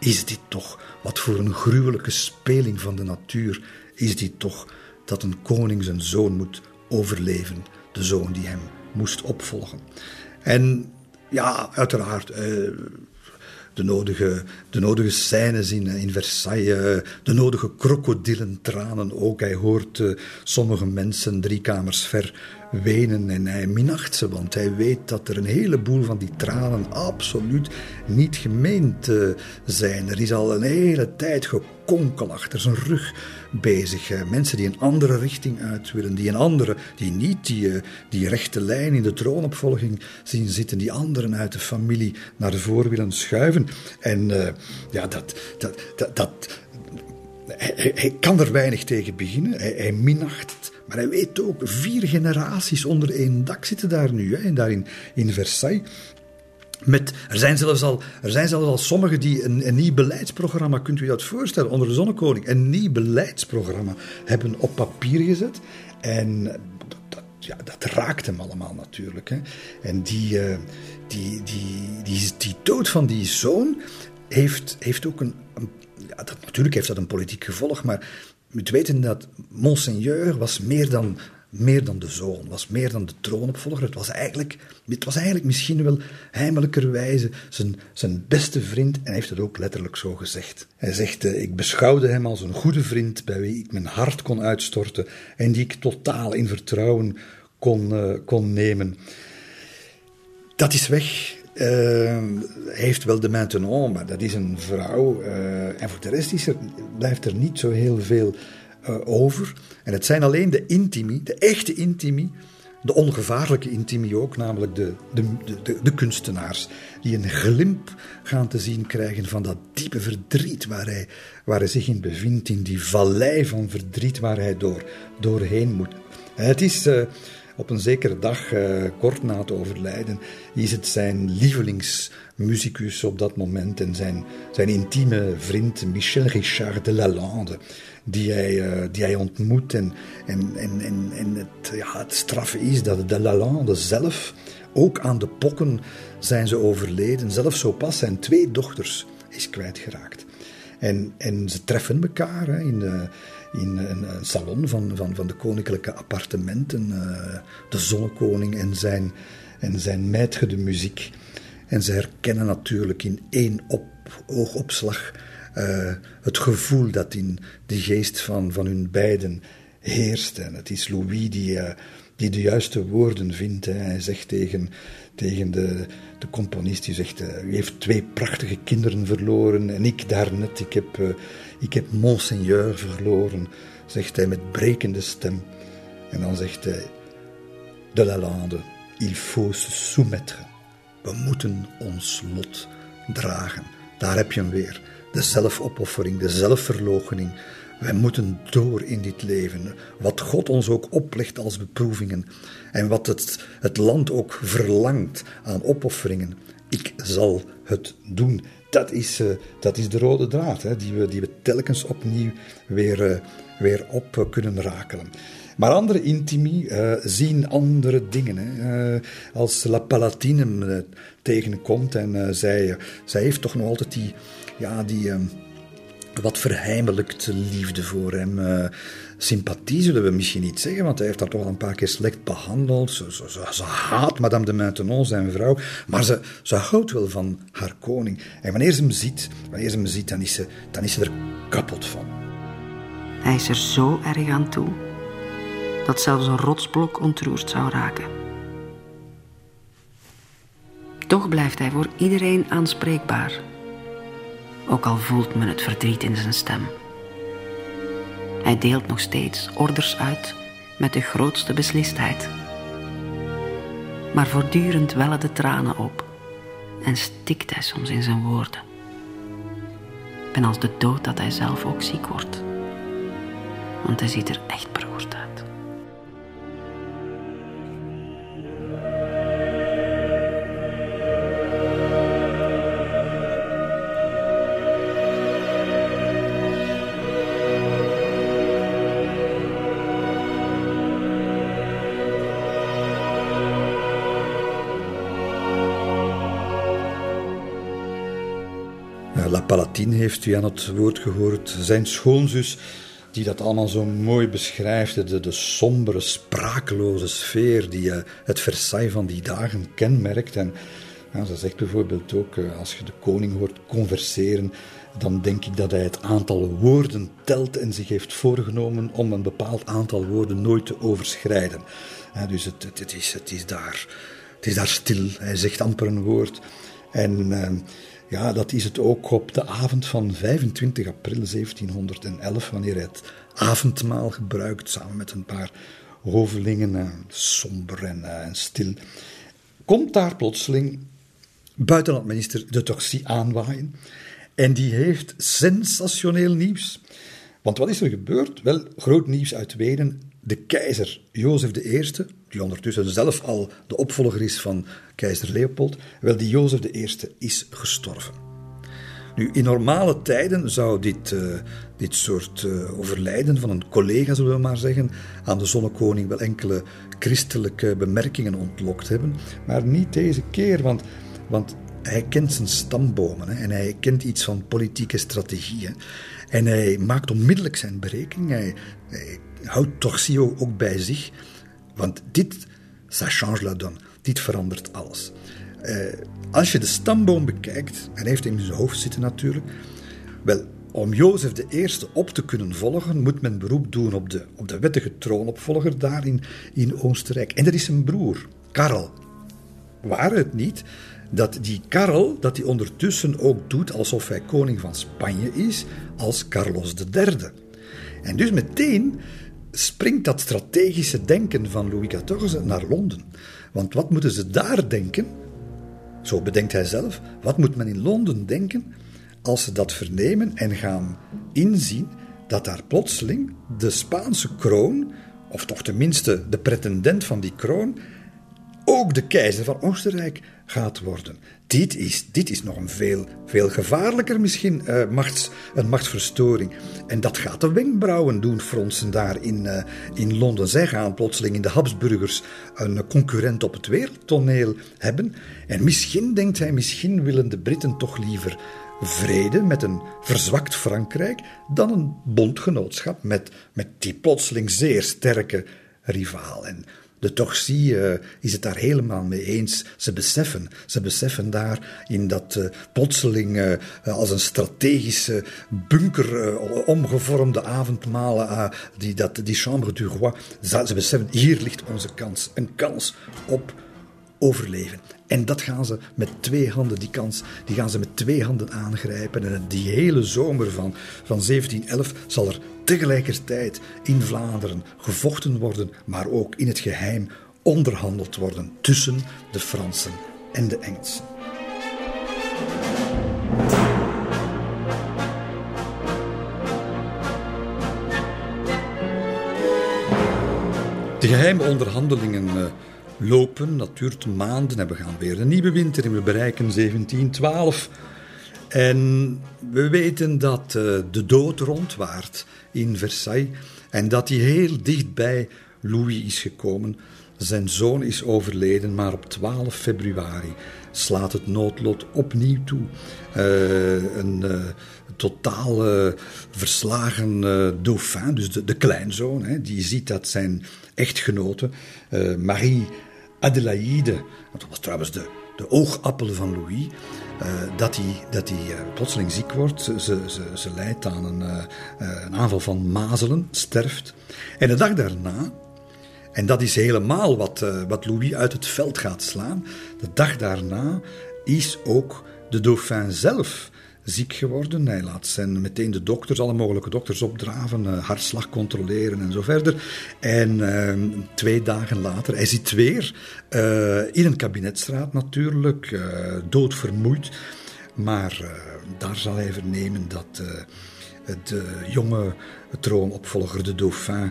is dit toch? Wat voor een gruwelijke speling van de natuur is dit toch? Dat een koning zijn zoon moet overleven, de zoon die hem moest opvolgen. En ja, uiteraard, de nodige scènes in Versailles, de nodige krokodillentranen ook. Hij hoort sommige mensen 3 kamers ver wenen en hij minacht ze, want hij weet dat er een heleboel van die tranen absoluut niet gemeend zijn. Er is al een hele tijd gekonkel achter zijn rug bezig. Mensen die een andere richting uit willen, die niet die rechte lijn in de troonopvolging zien zitten, die anderen uit de familie naar voren willen schuiven. En hij kan er weinig tegen beginnen. Hij minacht het. Maar hij weet ook, 4 generaties onder één dak zitten daar nu, hè, en daar in Versailles. Er zijn zelfs al sommigen die een nieuw beleidsprogramma, kunt u dat voorstellen, onder de Zonnekoning, een nieuw beleidsprogramma hebben op papier gezet. En dat raakt hem allemaal natuurlijk. Hè. En die dood van die zoon heeft ook natuurlijk heeft dat een politiek gevolg, maar u moet weten dat Monseigneur was meer dan de zoon, was meer dan de troonopvolger. Het was eigenlijk misschien wel heimelijkerwijze zijn beste vriend. En hij heeft het ook letterlijk zo gezegd. Hij zegt, ik beschouwde hem als een goede vriend bij wie ik mijn hart kon uitstorten en die ik totaal in vertrouwen kon nemen. Dat is weg. Hij heeft wel de Maintenon, maar dat is een vrouw. En voor de rest blijft er niet zo heel veel over. En het zijn alleen de intimi, de echte intimi, de ongevaarlijke intimi ook, namelijk de kunstenaars, die een glimp gaan te zien krijgen van dat diepe verdriet waar hij zich in bevindt, in die vallei van verdriet waar hij doorheen moet. Het is op een zekere dag, kort na het overlijden, is het zijn lievelingsmuzikus op dat moment en zijn intieme vriend Michel Richard de Lalande, die hij ontmoet. En het straffe is dat de Lalande zelf, ook aan de Pokken zijn ze overleden, zelfs zo pas zijn 2 dochters is kwijtgeraakt. En ze treffen elkaar in een salon van de koninklijke appartementen. De zonnekoning en zijn maître de muziek. En ze herkennen natuurlijk in één oogopslag het gevoel dat in de geest van hun beiden heerst. En het is Louis die de juiste woorden vindt. Hè. Hij zegt tegen de componist, die zegt, u heeft 2 prachtige kinderen verloren en ik daarnet, ik heb Monseigneur verloren, zegt hij met brekende stem. En dan zegt hij, de Lalande, il faut se soumettre. We moeten ons lot dragen. Daar heb je hem weer. De zelfopoffering, de zelfverloochening. Wij moeten door in dit leven, wat God ons ook oplegt als beproevingen en wat het land ook verlangt aan opofferingen. Ik zal het doen. Dat is de rode draad, hè, die we telkens opnieuw weer op kunnen rakelen. Maar andere intimi zien andere dingen. Hè. Als La Palatine tegenkomt en zij heeft toch nog altijd die wat verheimelijkt liefde voor hem. Sympathie zullen we misschien niet zeggen, want hij heeft haar toch al een paar keer slecht behandeld. Ze haat Madame de Maintenon, zijn vrouw, maar ze houdt wel van haar koning. En wanneer ze hem ziet, dan is ze er kapot van. Hij is er zo erg aan toe dat zelfs een rotsblok ontroerd zou raken. Toch blijft hij voor iedereen aanspreekbaar. Ook al voelt men het verdriet in zijn stem. Hij deelt nog steeds orders uit met de grootste beslistheid. Maar voortdurend wellen de tranen op en stikt hij soms in zijn woorden. En als de dood dat hij zelf ook ziek wordt. Want hij ziet er echt beroerd uit. La Palatine heeft u aan het woord gehoord. Zijn schoonzus, die dat allemaal zo mooi beschrijft. De sombere, sprakeloze sfeer die het Versailles van die dagen kenmerkt. En nou, ze zegt bijvoorbeeld ook, als je de koning hoort converseren, dan denk ik dat hij het aantal woorden telt en zich heeft voorgenomen om een bepaald aantal woorden nooit te overschrijden. Dus het is daar stil. Hij zegt amper een woord. En ja, dat is het ook op de avond van 25 april 1711, wanneer hij het avondmaal gebruikt, samen met een paar hovelingen, somber en stil. Komt daar plotseling buitenlandminister de Torcy aanwaaien en die heeft sensationeel nieuws. Want wat is er gebeurd? Wel, groot nieuws uit Wenen. De keizer Jozef I, die ondertussen zelf al de opvolger is van keizer Leopold, wel, die Jozef I is gestorven. Nu, in normale tijden zou dit soort overlijden van een collega, zullen we maar zeggen, aan de zonnekoning wel enkele christelijke bemerkingen ontlokt hebben. Maar niet deze keer, want hij kent zijn stambomen, hè, en hij kent iets van politieke strategie. Hè, en hij maakt onmiddellijk zijn berekening. Hij houdt Torcy ook bij zich, want dit, ça change la donne, dit verandert alles. Als je de stamboom bekijkt, en hij heeft hem in zijn hoofd zitten natuurlijk, wel, om Jozef I op te kunnen volgen, moet men beroep doen op de wettige troonopvolger daar in Oostenrijk. En dat is zijn broer, Karel. Waar het niet dat die Karel, dat hij ondertussen ook doet alsof hij koning van Spanje is, als Carlos III. En dus meteen springt dat strategische denken van Louis XIV naar Londen. Want wat moeten ze daar denken? Zo bedenkt hij zelf. Wat moet men in Londen denken als ze dat vernemen en gaan inzien dat daar plotseling de Spaanse kroon of toch tenminste de pretendent van die kroon, ook de keizer van Oostenrijk gaat worden. Dit is nog een veel gevaarlijker misschien machtsverstoring. En dat gaat de wenkbrauwen doen fronsen daar in Londen. Zij gaan plotseling in de Habsburgers een concurrent op het wereldtoneel hebben. En misschien, denkt hij, misschien willen de Britten toch liever vrede met een verzwakt Frankrijk dan een bondgenootschap met die plotseling zeer sterke rivaal. En de Torcy is het daar helemaal mee eens. Ze beseffen daar in dat plotseling als een strategische bunker omgevormde avondmalen die Chambre du Roi. Ze beseffen, hier ligt onze kans. Een kans op overleven. En dat gaan ze met twee handen, die kans, die gaan ze met twee handen aangrijpen. En die hele zomer van 1711 zal er tegelijkertijd in Vlaanderen gevochten worden, maar ook in het geheim onderhandeld worden tussen de Fransen en de Engelsen. De geheime onderhandelingen lopen, dat duurt maanden en we gaan weer een nieuwe winter en we bereiken 1712. En we weten dat de dood rondwaart in Versailles en dat hij heel dichtbij Louis is gekomen. Zijn zoon is overleden, maar op 12 februari slaat het noodlot opnieuw toe. Een totaal verslagen Dauphin, dus de kleinzoon, hè, die ziet dat zijn echtgenote Marie Adelaïde, dat was trouwens de oogappel van Louis, dat hij plotseling ziek wordt. Ze lijdt aan een aanval van mazelen, sterft. En de dag daarna, en dat is helemaal wat Louis uit het veld gaat slaan, de dag daarna is ook de Dauphin zelf ziek geworden. Hij laat meteen de dokters, alle mogelijke dokters opdraven, hartslag controleren en zo verder. En 2 dagen later, hij zit weer in een kabinetsraad natuurlijk, doodvermoeid. Maar daar zal hij vernemen dat de jonge troonopvolger, de Dauphin,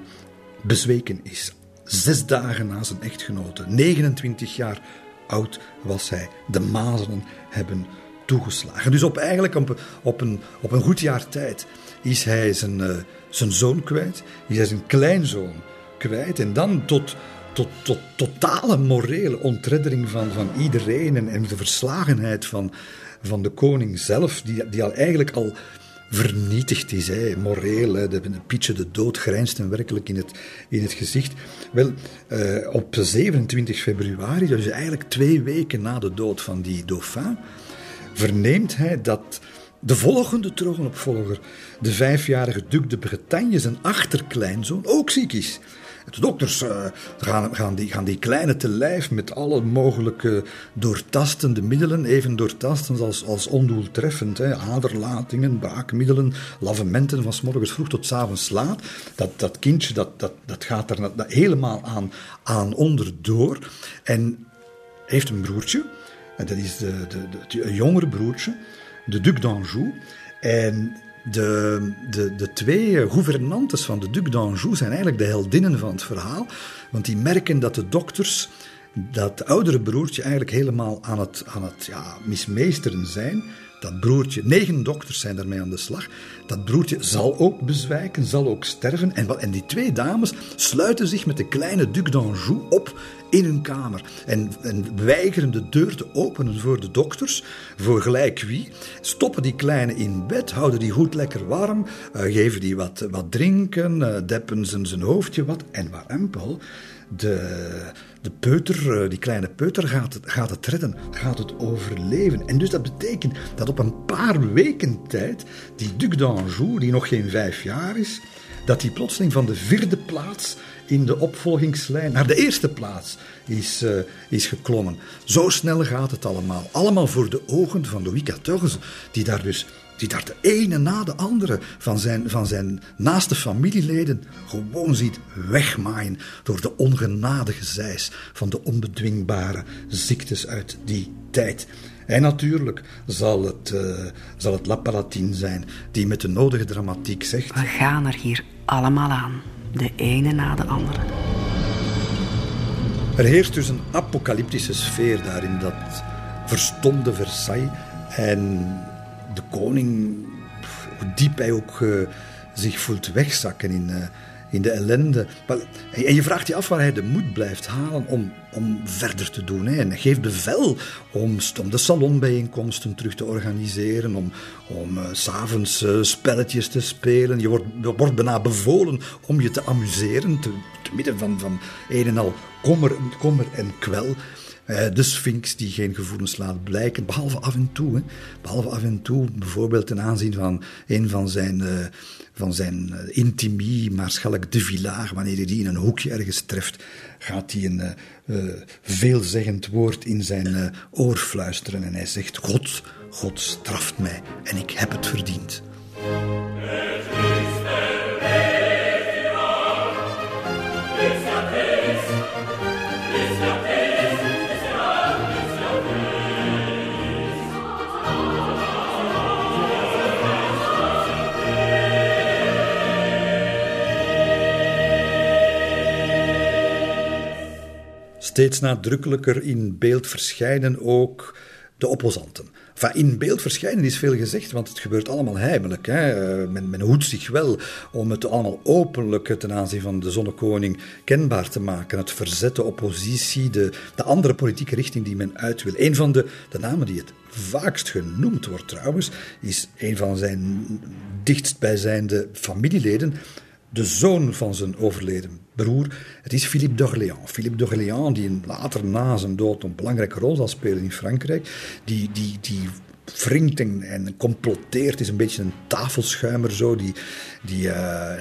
bezweken is. 6 dagen na zijn echtgenote, 29 jaar oud was hij, de mazelen hebben toegeslagen. Dus op een goed jaar tijd is hij zijn zoon kwijt, is hij zijn kleinzoon kwijt. En dan tot totale morele ontreddering van iedereen en de verslagenheid van de koning zelf, die al eigenlijk al vernietigd is, hè, moreel. Hè, de dood grijnst hem werkelijk in het gezicht. Wel, op 27 februari, dus eigenlijk 2 weken na de dood van die Dauphin, verneemt hij dat de volgende troonopvolger, de 5-jarige Duc de Bretagne, zijn achterkleinzoon, ook ziek is. De dokters gaan die kleine te lijf met alle mogelijke doortastende middelen, even doortastend als ondoeltreffend. Hè. Aderlatingen, braakmiddelen, lavementen van 's morgens vroeg tot 's avonds laat. Dat kindje dat gaat er helemaal aan onderdoor. En heeft een broertje. En dat is een jongere broertje, de Duc d'Anjou. En de 2 gouvernantes van de Duc d'Anjou zijn eigenlijk de heldinnen van het verhaal. Want die merken dat de dokters dat oudere broertje eigenlijk helemaal aan het mismeesteren zijn. Dat broertje, 9 dokters zijn daarmee aan de slag. Dat broertje zal ook bezwijken, zal ook sterven. En die 2 dames sluiten zich met de kleine Duc d'Anjou op in hun kamer. En weigeren de deur te openen voor de dokters, voor gelijk wie. Stoppen die kleine in bed, houden die goed lekker warm, geven die wat drinken, deppen zijn hoofdje wat. En warempel, de peuter, die kleine peuter gaat het redden, gaat het overleven. En dus dat betekent dat op een paar weken tijd die Duc d'Anjou, die nog geen 5 jaar is, dat die plotseling van de 4e plaats in de opvolgingslijn naar de 1e plaats is geklommen. Zo snel gaat het allemaal. Allemaal voor de ogen van Louis XIV, die daar de ene na de andere van zijn naaste familieleden gewoon ziet wegmaaien door de ongenadige zeis van de onbedwingbare ziektes uit die tijd. En natuurlijk zal het La Palatine zijn die met de nodige dramatiek zegt: we gaan er hier allemaal aan. de ene na de andere. Er heerst dus een apocalyptische sfeer daar in dat verstomde Versailles. En de koning, hoe diep hij ook zich voelt wegzakken in de ellende. En je vraagt je af waar hij de moed blijft halen om verder te doen. En hij geeft bevel om de salonbijeenkomsten terug te organiseren, om 's avonds spelletjes te spelen. Je wordt bijna bevolen om je te amuseren, te midden van een en al kommer en kwel. De Sphinx die geen gevoelens laat blijken, behalve af en toe. Hè. Behalve af en toe, bijvoorbeeld ten aanzien van een van zijn intimie, Maarschalk de Villars. Wanneer hij die in een hoekje ergens treft, gaat hij een veelzeggend woord in zijn oor fluisteren. En hij zegt, God straft mij en ik heb het verdiend. Steeds nadrukkelijker in beeld verschijnen ook de opposanten. Enfin, in beeld verschijnen is veel gezegd, want het gebeurt allemaal heimelijk. Hè. Men hoedt zich wel om het allemaal openlijk ten aanzien van de zonnekoning kenbaar te maken. Het verzet, de oppositie, de andere politieke richting die men uit wil. Een van de namen die het vaakst genoemd wordt trouwens, is een van zijn dichtstbijzijnde familieleden, de zoon van zijn overleden broer. Het is Philippe d'Orléans. Philippe d'Orléans, die later na zijn dood een belangrijke rol zal spelen in Frankrijk, die wringt en complotteert, is een beetje een tafelschuimer zo, die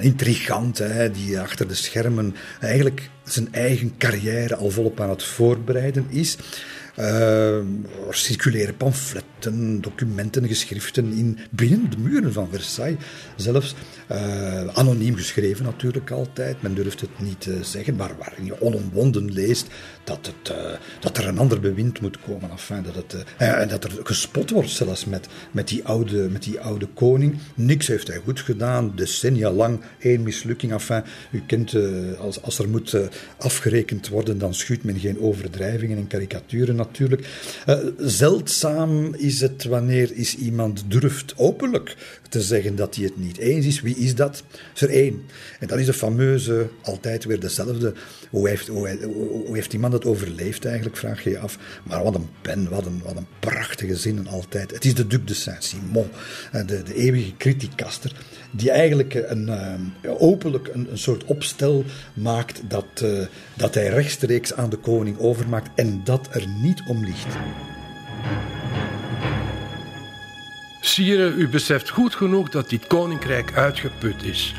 intrigant, hè, die achter de schermen eigenlijk zijn eigen carrière al volop aan het voorbereiden is. Circuleren pamfletten, documenten, geschriften binnen de muren van Versailles zelfs. Anoniem geschreven natuurlijk altijd, men durft het niet te zeggen, maar waarin je onomwonden leest dat er een ander bewind moet komen. Enfin, dat er gespot wordt zelfs met die oude koning. Niks heeft hij goed gedaan, decennia lang, één mislukking. Enfin, u kent, als er moet afgerekend worden, dan schuwt men geen overdrijvingen en karikaturen natuurlijk. Zeldzaam is het wanneer iemand durft openlijk te zeggen dat hij het niet eens is. Wie is dat? Is er één. En dat is de fameuze, altijd weer dezelfde. Hoe heeft die man dat overleefd eigenlijk, vraag je je af. Maar wat een pen, wat een prachtige zinnen altijd. Het is de Duc de Saint-Simon, de eeuwige criticaster, die eigenlijk openlijk een soort opstel maakt dat hij rechtstreeks aan de koning overmaakt en dat er niet om ligt. Sire, u beseft goed genoeg dat dit koninkrijk uitgeput is.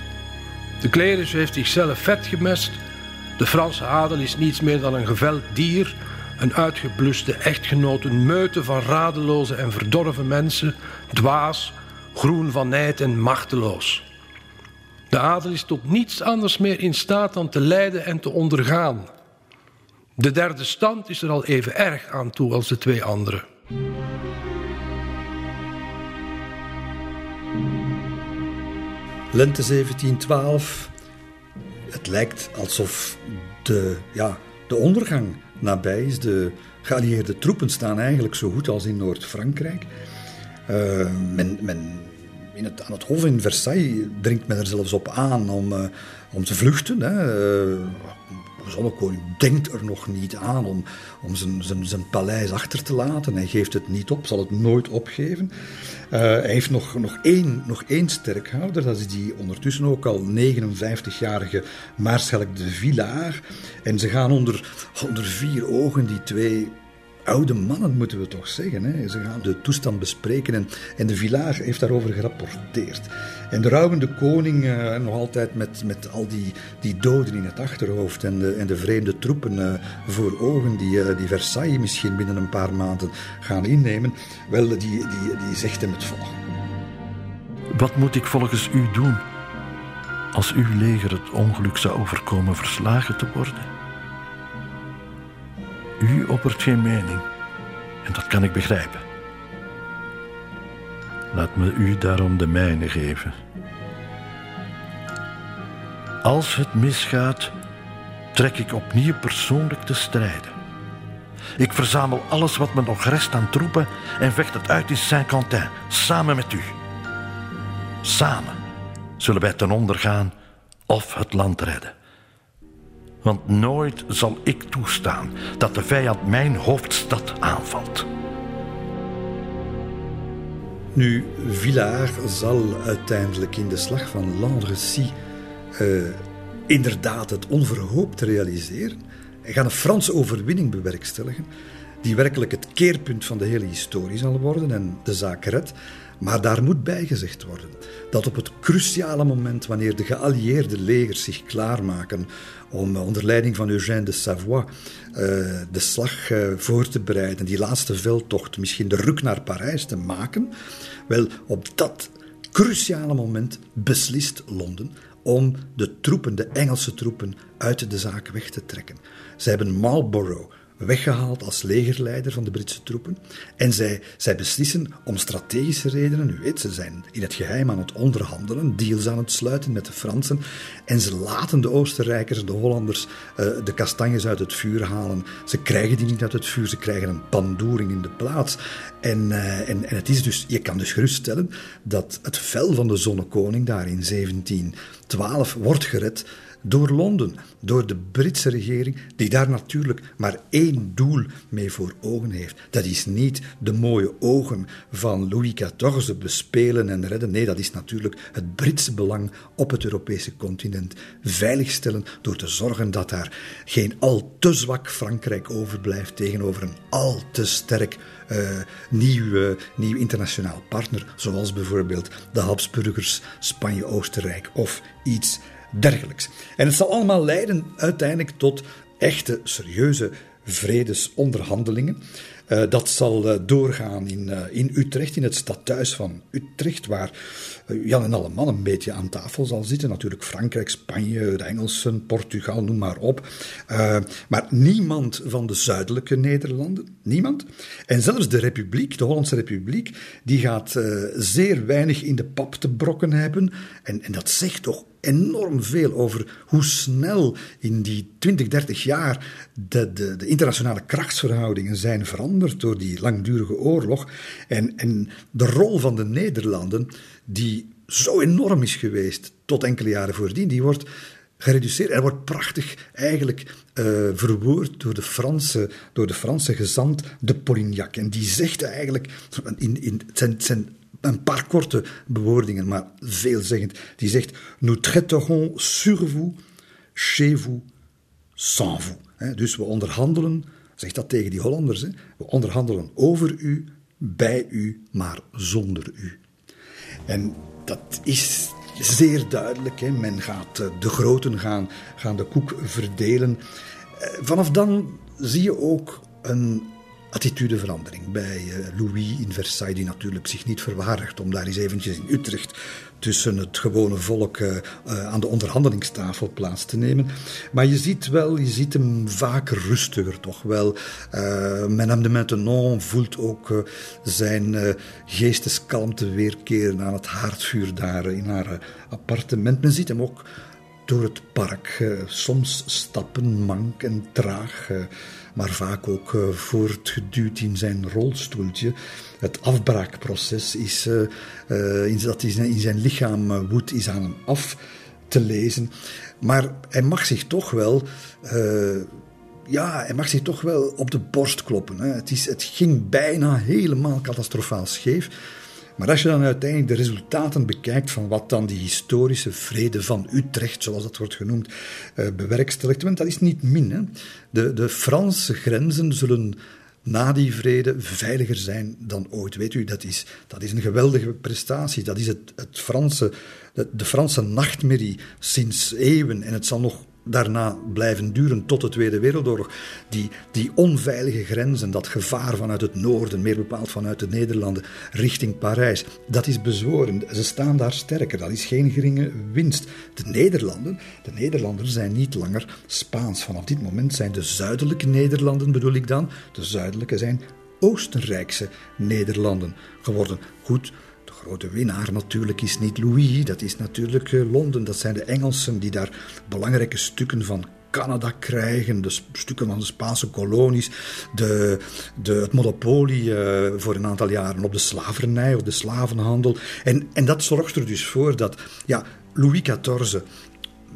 De klerus heeft zichzelf vet gemest. De Franse adel is niets meer dan een geveld dier. Een uitgebluste echtgenoot, een meute van radeloze en verdorven mensen. Dwaas, groen van nijd en machteloos. De adel is tot niets anders meer in staat dan te lijden en te ondergaan. De derde stand is er al even erg aan toe als de twee anderen. Lente 1712, het lijkt alsof de ondergang nabij is. De geallieerde troepen staan eigenlijk zo goed als in Noord-Frankrijk. Aan het hof in Versailles dringt men er zelfs op aan om te vluchten. De zonnekoning denkt er nog niet aan om zijn paleis achter te laten. Hij geeft het niet op, zal het nooit opgeven. Hij heeft nog één sterkhouder, dat is die ondertussen ook al 59-jarige Maarschalk de Villars. En ze gaan onder vier ogen, die twee oude mannen moeten we toch zeggen. Hè? Ze gaan de toestand bespreken en de Villars heeft daarover gerapporteerd. En de rouwende koning nog altijd met al die doden in het achterhoofd en de vreemde troepen voor ogen die Versailles misschien binnen een paar maanden gaan innemen. Wel, die zegt hem het volgende. Wat moet ik volgens u doen als uw leger het ongeluk zou overkomen verslagen te worden? U oppert geen mening, en dat kan ik begrijpen. Laat me u daarom de mijne geven. Als het misgaat, trek ik opnieuw persoonlijk te strijden. Ik verzamel alles wat me nog rest aan troepen en vecht het uit in Saint-Quentin, samen met u. Samen zullen wij ten onder gaan of het land redden. Want nooit zal ik toestaan dat de vijand mijn hoofdstad aanvalt. Nu, Villars zal uiteindelijk in de slag van Landrecies inderdaad het onverhoopt realiseren. Hij gaat een Franse overwinning bewerkstelligen, die werkelijk het keerpunt van de hele historie zal worden en de zaak redt. Maar daar moet bijgezegd worden dat op het cruciale moment, wanneer de geallieerde legers zich klaarmaken om onder leiding van Eugène de Savoie de slag voor te bereiden, die laatste veldtocht, misschien de ruk naar Parijs te maken, wel, op dat cruciale moment beslist Londen om de troepen, de Engelse troepen, uit de zaak weg te trekken. Zij hebben Marlborough weggehaald als legerleider van de Britse troepen. En zij beslissen om strategische redenen, u weet, ze zijn in het geheim aan het onderhandelen, deals aan het sluiten met de Fransen, en ze laten de Oostenrijkers en de Hollanders de kastanjes uit het vuur halen. Ze krijgen die niet uit het vuur, ze krijgen een pandoering in de plaats. En het is dus, je kan dus geruststellen dat het vel van de zonnekoning daar in 1712 wordt gered door Londen, door de Britse regering, die daar natuurlijk maar één doel mee voor ogen heeft. Dat is niet de mooie ogen van Louis XIV bespelen en redden. Nee, dat is natuurlijk het Britse belang op het Europese continent veiligstellen door te zorgen dat daar geen al te zwak Frankrijk overblijft tegenover een al te sterk nieuw internationaal partner, zoals bijvoorbeeld de Habsburgers, Spanje, Oostenrijk of iets dergelijks. En het zal allemaal leiden uiteindelijk tot echte, serieuze vredesonderhandelingen. Dat zal doorgaan in Utrecht, in het stadhuis van Utrecht, waar Jan en alle man een beetje aan tafel zal zitten. Natuurlijk Frankrijk, Spanje, de Engelsen, Portugal, noem maar op. Maar niemand van de zuidelijke Nederlanden, niemand. En zelfs de Republiek, de Hollandse Republiek, die gaat zeer weinig in de pap te brokken hebben. En dat zegt toch enorm veel over hoe snel in die 20, 30 jaar de internationale krachtsverhoudingen zijn veranderd door die langdurige oorlog. En de rol van de Nederlanden, die zo enorm is geweest tot enkele jaren voordien, die wordt gereduceerd. Er wordt prachtig eigenlijk verwoord door de Franse gezant de Polignac. En die zegt eigenlijk, het zijn een paar korte bewoordingen, maar veelzeggend. Die zegt: nous traiterons sur vous, chez vous, sans vous. Dus we onderhandelen, zeg dat tegen die Hollanders, hè, we onderhandelen over u, bij u, maar zonder u. En dat is zeer duidelijk. Hè. Men gaat de groten gaan de koek verdelen. Vanaf dan zie je ook een attitudeverandering bij Louis in Versailles, die natuurlijk zich niet verwaardigt om daar eens eventjes in Utrecht tussen het gewone volk aan de onderhandelingstafel plaats te nemen. Maar je ziet hem vaak rustiger toch wel. Madame de Maintenon voelt ook zijn geesteskalmte weerkeren aan het haardvuur daar in haar appartement. Men ziet hem ook door het park, soms stappen, mank en traag, maar vaak ook voortgeduwd in zijn rolstoeltje. Het afbraakproces dat in zijn lichaam woedt, is aan hem af te lezen. Maar hij mag zich toch wel op de borst kloppen. Hè. Het ging bijna helemaal catastrofaal scheef. Maar als je dan uiteindelijk de resultaten bekijkt van wat dan die historische vrede van Utrecht, zoals dat wordt genoemd, bewerkstelligt, want dat is niet min. Hè. De Franse grenzen zullen na die vrede veiliger zijn dan ooit. Weet u, dat is een geweldige prestatie. Dat is het Franse, de Franse nachtmerrie sinds eeuwen, en het zal nog daarna blijven duren tot de Tweede Wereldoorlog. Die onveilige grenzen, dat gevaar vanuit het noorden, meer bepaald vanuit de Nederlanden, richting Parijs, dat is bezworen. Ze staan daar sterker. Dat is geen geringe winst. De Nederlanders zijn niet langer Spaans. Vanaf dit moment zijn de zuidelijke Nederlanden, bedoel ik dan, de zuidelijke zijn Oostenrijkse Nederlanden geworden. Goed, grote winnaar natuurlijk is niet Louis, dat is natuurlijk Londen. Dat zijn de Engelsen die daar belangrijke stukken van Canada krijgen, de stukken van de Spaanse kolonies, het monopolie voor een aantal jaren op de slavernij of de slavenhandel. En dat zorgt er dus voor dat Louis XIV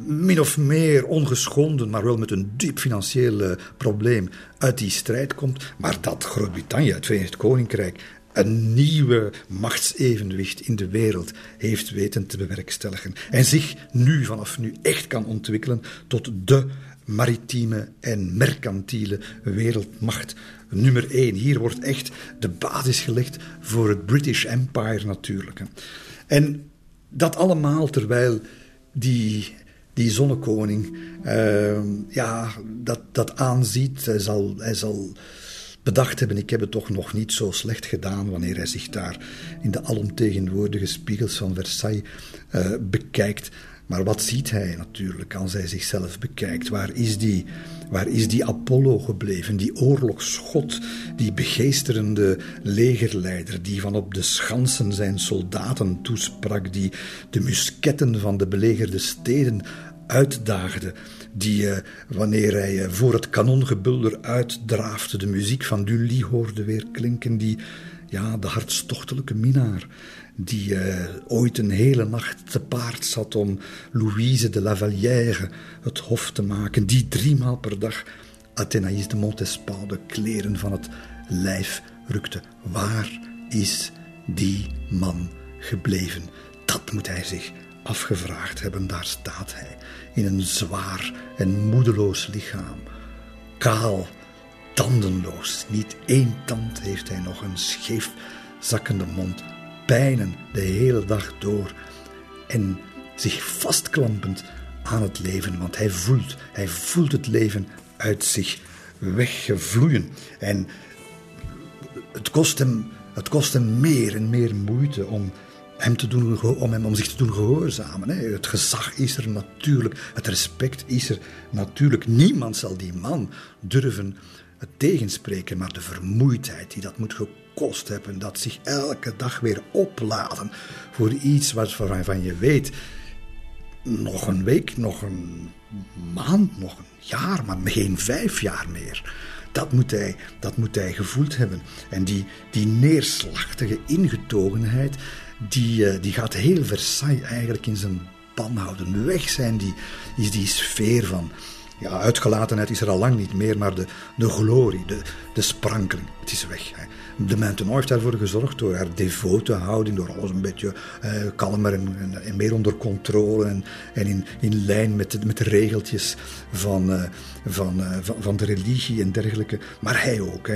min of meer ongeschonden, maar wel met een diep financieel probleem uit die strijd komt. Maar dat Groot-Brittannië, het Verenigd Koninkrijk, een nieuwe machtsevenwicht in de wereld heeft weten te bewerkstelligen. En zich nu, vanaf nu, echt kan ontwikkelen tot de maritieme en mercantiele wereldmacht nummer 1. Hier wordt echt de basis gelegd voor het British Empire natuurlijk. En dat allemaal terwijl die zonnekoning dat aanziet. Hij zal bedacht hebben, ik heb het toch nog niet zo slecht gedaan, wanneer hij zich daar in de alomtegenwoordige spiegels van Versailles bekijkt. Maar wat ziet hij natuurlijk als hij zichzelf bekijkt? Waar is die Apollo gebleven? Die oorlogsgod, die begeesterende legerleider, die van op de schansen zijn soldaten toesprak, die de musketten van de belegerde steden uitdaagde, die wanneer hij voor het kanongebulder uitdraafde de muziek van Dully hoorde weer klinken, die de hartstochtelijke minnaar die ooit een hele nacht te paard zat om Louise de La Vallière het hof te maken, die 3 maal per dag Athenaïs de Montespan de kleren van het lijf rukte. Waar is die man gebleven? Dat moet hij zich afgevraagd hebben. Daar staat hij in een zwaar en moedeloos lichaam, kaal, tandenloos, niet 1 tand heeft hij nog, een scheef zakkende mond, pijnen de hele dag door en zich vastklampend aan het leven, want hij voelt het leven uit zich wegvloeien. En het kost hem meer en meer moeite om zich te doen gehoorzamen. Het gezag is er natuurlijk, het respect is er natuurlijk. Niemand zal die man durven tegenspreken, maar de vermoeidheid die dat moet gekost hebben, dat zich elke dag weer opladen voor iets waarvan je weet, nog een week, nog een maand, nog een jaar, maar geen 5 jaar meer. Dat moet hij gevoeld hebben. En die neerslachtige ingetogenheid, die gaat heel Versailles eigenlijk in zijn pan houden. Weg zijn is die sfeer van uitgelatenheid is er al lang niet meer, maar de glorie, de sprankeling, het is weg. De Maintenon heeft daarvoor gezorgd door haar devote houding, door alles een beetje kalmer en meer onder controle en in lijn met de regeltjes van de religie en dergelijke. Maar hij ook,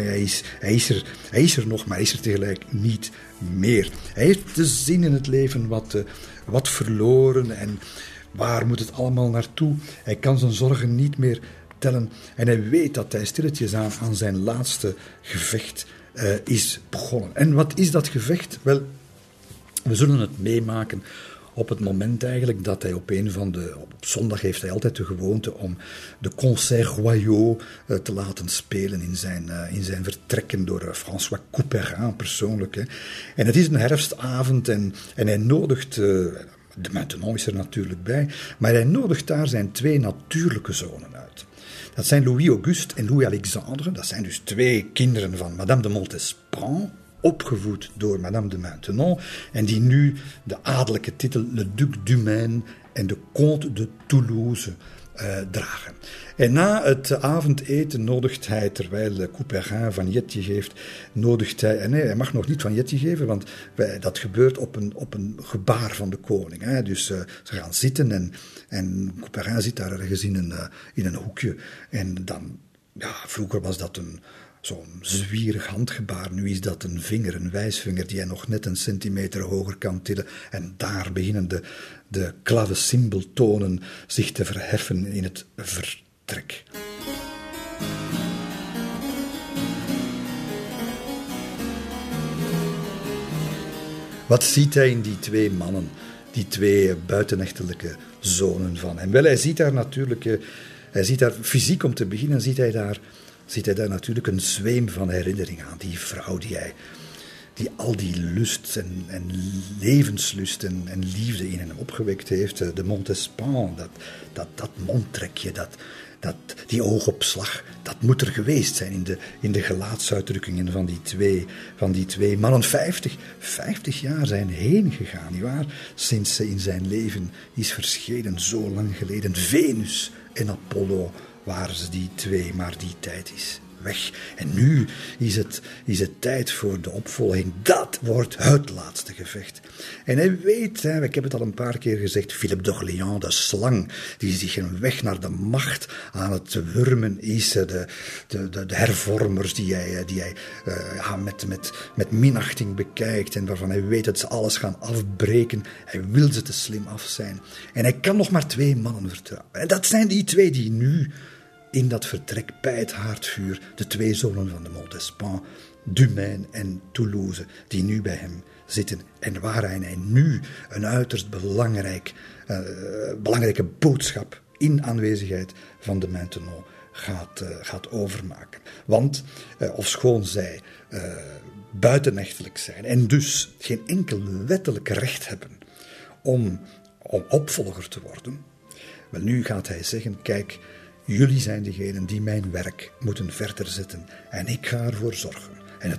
hij is er nog, maar hij is er tegelijk niet meer. Hij heeft de zin in het leven wat verloren en waar moet het allemaal naartoe? Hij kan zijn zorgen niet meer tellen. En hij weet dat hij stilletjes aan zijn laatste gevecht is begonnen. En wat is dat gevecht? Wel, we zullen het meemaken op het moment eigenlijk dat hij op zondag heeft hij altijd de gewoonte om de concerts royaux te laten spelen in zijn vertrekken door François Couperin persoonlijk. En het is een herfstavond en hij nodigt... De Maintenon is er natuurlijk bij, maar hij nodigt daar zijn 2 natuurlijke zonen uit. Dat zijn Louis-Auguste en Louis-Alexandre. Dat zijn dus 2 kinderen van Madame de Montespan, opgevoed door Madame de Maintenon, en die nu de adellijke titel le Duc du Maine en de Comte de Toulouse dragen. En na het avondeten nodigt hij, terwijl Couperin vanjetje geeft, hij mag nog niet vanjetje geven, want dat gebeurt op een gebaar van de koning. Dus ze gaan zitten en Couperin zit daar ergens in een hoekje. En dan, vroeger was dat zo'n zwierig handgebaar, nu is dat een vinger, een wijsvinger, die hij nog net een centimeter hoger kan tillen. En daar beginnen de klavecymbaltonen zich te verheffen in het vertrek. Wat ziet hij in die 2 mannen, die 2 buitenechtelijke zonen van hem? Wel, hij ziet daar natuurlijk, fysiek om te beginnen, ziet hij daar natuurlijk een zweem van herinnering aan die vrouw die hij die al die lust en levenslust en liefde in hem opgewekt heeft. De Montespan, dat mondtrekje, die oogopslag, dat moet er geweest zijn in de gelaatsuitdrukkingen van die twee mannen. 50 jaar zijn heen gegaan, nietwaar? Sinds ze in zijn leven is verschenen, zo lang geleden. Venus en Apollo waren ze die twee, maar die tijd is weg. En nu is het tijd voor de opvolging. Dat wordt het laatste gevecht. En hij weet, ik heb het al een paar keer gezegd, Philippe d'Orléans, de slang, die zich een weg naar de macht aan het wurmen is. De hervormers die hij met minachting bekijkt en waarvan hij weet dat ze alles gaan afbreken. Hij wil ze te slim af zijn. En hij kan nog maar twee mannen vertrouwen. En dat zijn die twee die nu in dat vertrek bij het haardvuur, de twee zonen van de Montespan, Dumaine en Toulouse, die nu bij hem zitten en waar hij nu een uiterst belangrijke boodschap in aanwezigheid van de Maintenon gaat overmaken. Want, ofschoon zij buitenechtelijk zijn en dus geen enkel wettelijk recht hebben om opvolger te worden, wel, nu gaat hij zeggen, kijk, jullie zijn degenen die mijn werk moeten verder zetten en ik ga ervoor zorgen. En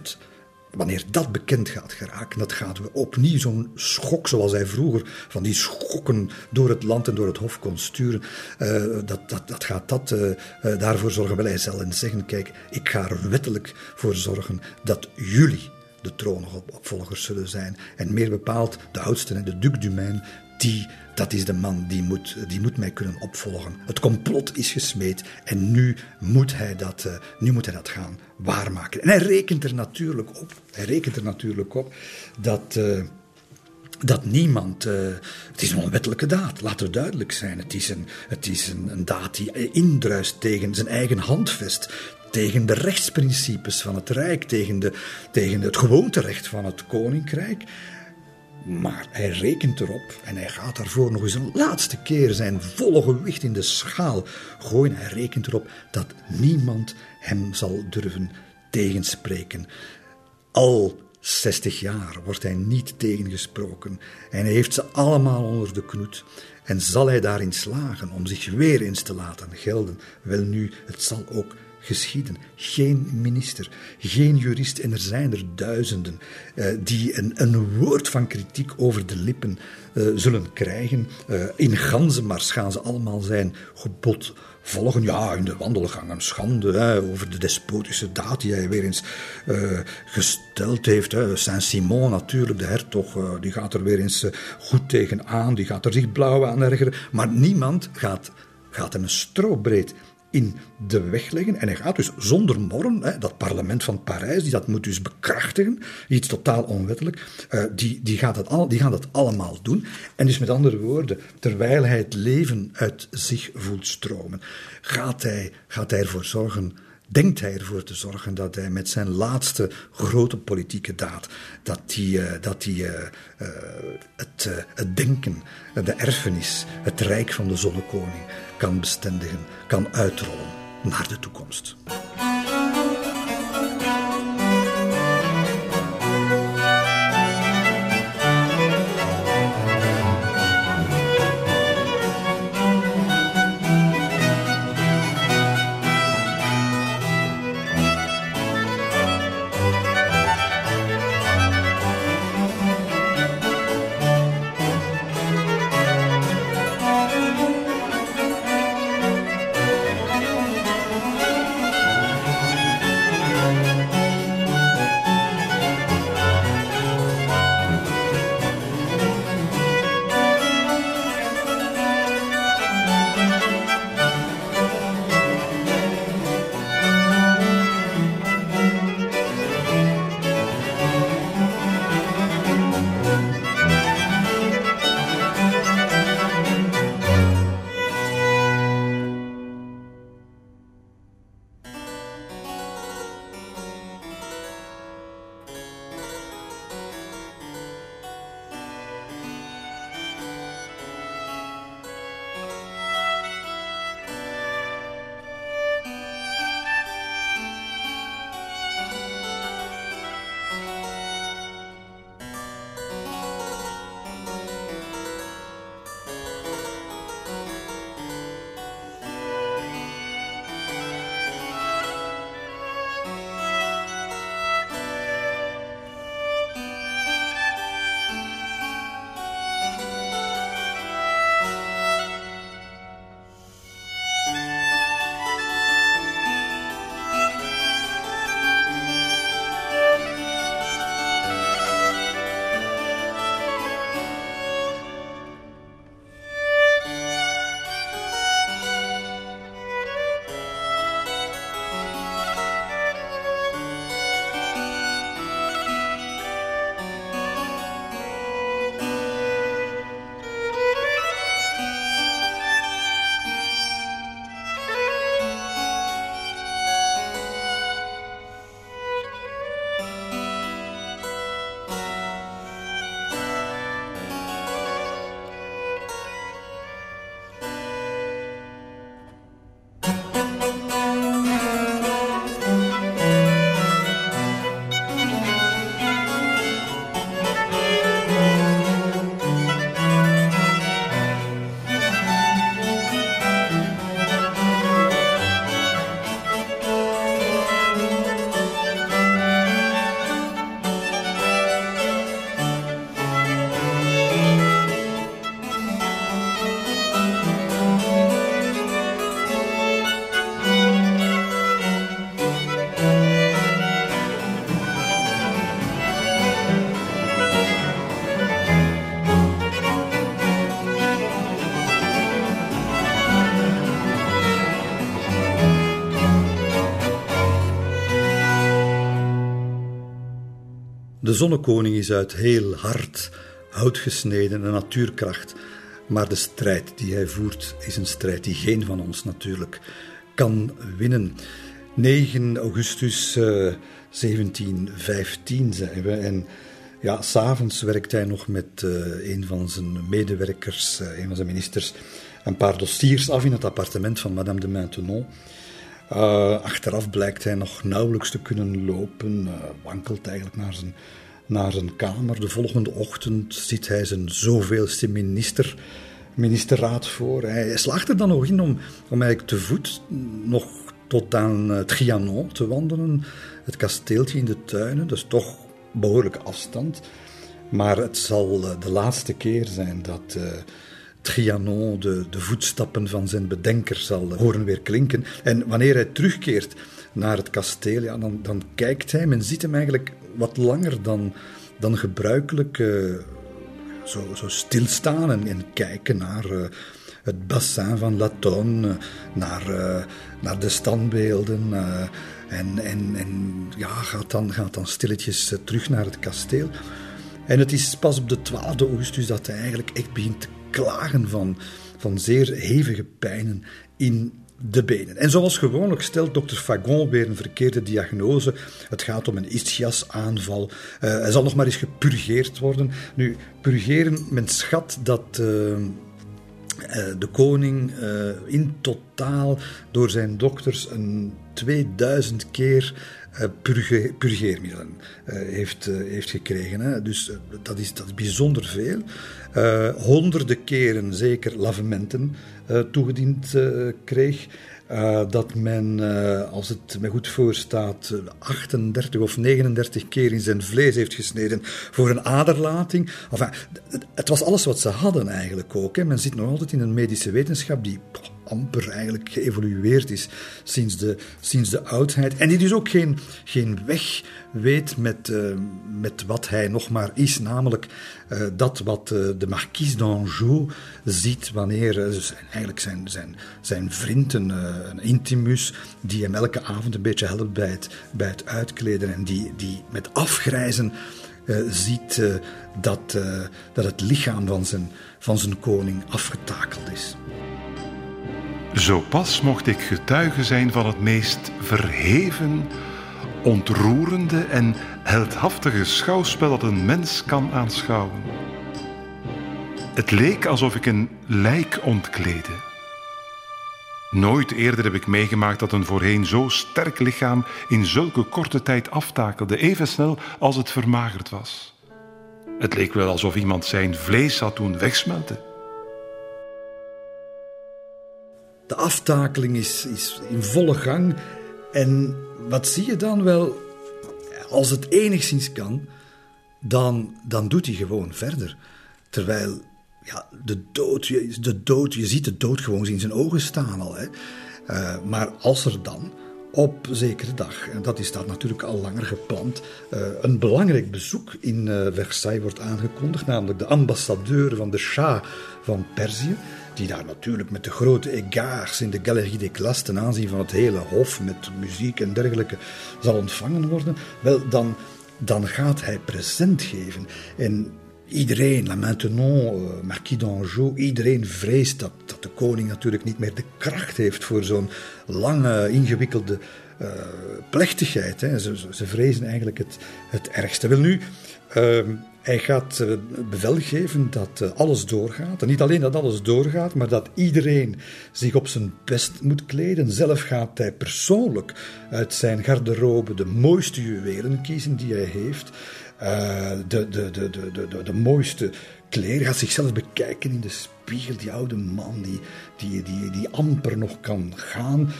wanneer dat bekend gaat geraken, dat gaat we opnieuw zo'n schok zoals hij vroeger van die schokken door het land en door het hof kon sturen. Dat gaat daarvoor zorgen. Wel, hij zal hen zeggen, kijk, ik ga er wettelijk voor zorgen dat jullie de troonopvolgers zullen zijn. En meer bepaald de oudste, de Duc Dumaine, dat is de man die moet mij kunnen opvolgen. Het complot is gesmeed en nu moet hij dat gaan waarmaken. En hij rekent er natuurlijk op. Dat niemand... Het is een onwettelijke daad, laten we duidelijk zijn. Het is een daad die indruist tegen zijn eigen handvest, tegen de rechtsprincipes van het Rijk, tegen het gewoonterecht van het Koninkrijk. Maar hij rekent erop en hij gaat daarvoor nog eens een laatste keer zijn volle gewicht in de schaal gooien. Hij rekent erop dat niemand hem zal durven tegenspreken. Al 60 jaar wordt hij niet tegengesproken en hij heeft ze allemaal onder de knoet. En zal hij daarin slagen om zich weer eens te laten gelden? Wel nu, het zal ook geschieden. Geen minister, geen jurist, en er zijn er duizenden die een woord van kritiek over de lippen zullen krijgen. In ganzenmars gaan ze allemaal zijn gebod volgen. Ja, in de wandelgang een schande over de despotische daad die hij weer eens gesteld heeft. Saint-Simon natuurlijk, de hertog, die gaat er weer eens goed tegen aan, die gaat er zich blauw aan ergeren. Maar niemand gaat hem een strobreed in de weg leggen. En hij gaat dus zonder morren, dat parlement van Parijs, die dat moet dus bekrachtigen, iets totaal onwettelijk, die gaan dat allemaal doen. En dus met andere woorden, terwijl hij het leven uit zich voelt stromen, gaat hij ervoor zorgen, denkt hij ervoor te zorgen dat hij met zijn laatste grote politieke daad, dat hij het denken, de erfenis, het rijk van de zonnekoning kan bestendigen, kan uitrollen naar de toekomst. zonnekoning is uit heel hard, hout gesneden, een natuurkracht. Maar de strijd die hij voert is een strijd die geen van ons natuurlijk kan winnen. 9 augustus 1715 zijn we en ja, 's avonds werkt hij nog met een van zijn medewerkers, een van zijn ministers, een paar dossiers af in het appartement van Madame de Maintenon. Achteraf blijkt hij nog nauwelijks te kunnen lopen, wankelt eigenlijk naar zijn kamer. De volgende ochtend zit hij zijn zoveelste ministerraad voor. Hij slaagt er dan nog in om eigenlijk te voet nog tot aan het Trianon te wandelen. Het kasteeltje in de tuinen, dus toch behoorlijke afstand. Maar het zal de laatste keer zijn dat Trianon de voetstappen van zijn bedenker zal horen weer klinken. En wanneer hij terugkeert naar het kasteel, ja, dan kijkt hij, men ziet hem eigenlijk wat langer dan gebruikelijk zo stilstaan en kijken naar het bassin van Latonne, naar de standbeelden en ja, gaat dan stilletjes terug naar het kasteel. En het is pas op de 12e augustus dat hij eigenlijk echt begint te klagen van zeer hevige pijnen in de benen. En zoals gewoonlijk stelt dokter Fagon weer een verkeerde diagnose. Het gaat om een ischiasaanval. Hij zal nog maar eens gepurgeerd worden. Nu, purgeren, men schat dat de koning in totaal door zijn dokters een 2000 keer purgeermiddelen heeft gekregen. Hè. Dus dat is bijzonder veel. Honderden keren zeker lavementen toegediend kreeg. Dat men, als het me goed voorstaat, 38 of 39 keer in zijn vlees heeft gesneden voor een aderlating. Enfin, het was alles wat ze hadden eigenlijk ook. Hè. Men zit nog altijd in een medische wetenschap die amper eigenlijk geëvolueerd is sinds de oudheid. En die dus ook geen weg weet met wat hij nog maar is. Namelijk dat wat de marquise d'Anjou ziet wanneer eigenlijk zijn vrienden, een intimus, die hem elke avond een beetje helpt bij het uitkleden en die met afgrijzen ziet dat het lichaam van zijn koning afgetakeld is. Zo pas mocht ik getuige zijn van het meest verheven, ontroerende en heldhaftige schouwspel dat een mens kan aanschouwen. Het leek alsof ik een lijk ontkleedde. Nooit eerder heb ik meegemaakt dat een voorheen zo sterk lichaam in zulke korte tijd aftakelde, even snel als het vermagerd was. Het leek wel alsof iemand zijn vlees had doen wegsmelten. De aftakeling is in volle gang. En wat zie je dan wel? Als het enigszins kan, dan doet hij gewoon verder. Terwijl ja, de dood, je ziet de dood gewoon in zijn ogen staan al. Hè. Maar als er dan op zekere dag, en dat is daar natuurlijk al langer gepland, een belangrijk bezoek in Versailles wordt aangekondigd, namelijk de ambassadeur van de Shah van Perzië, die daar natuurlijk met de grote egards in de Galerie des Glaces ten aanzien van het hele hof, met muziek en dergelijke, zal ontvangen worden. Wel, dan gaat hij present geven. En iedereen, La Maintenon, Marquis d'Anjou, iedereen vreest dat de koning natuurlijk niet meer de kracht heeft voor zo'n lange, ingewikkelde plechtigheid. Hè. Ze vrezen eigenlijk het ergste. Wel nu, hij gaat bevel geven dat alles doorgaat. En niet alleen dat alles doorgaat, maar dat iedereen zich op zijn best moet kleden. Zelf gaat hij persoonlijk uit zijn garderobe de mooiste juwelen kiezen die hij heeft. De mooiste kleren, gaat zichzelf bekijken in de spiegel, die oude man die amper nog kan gaan,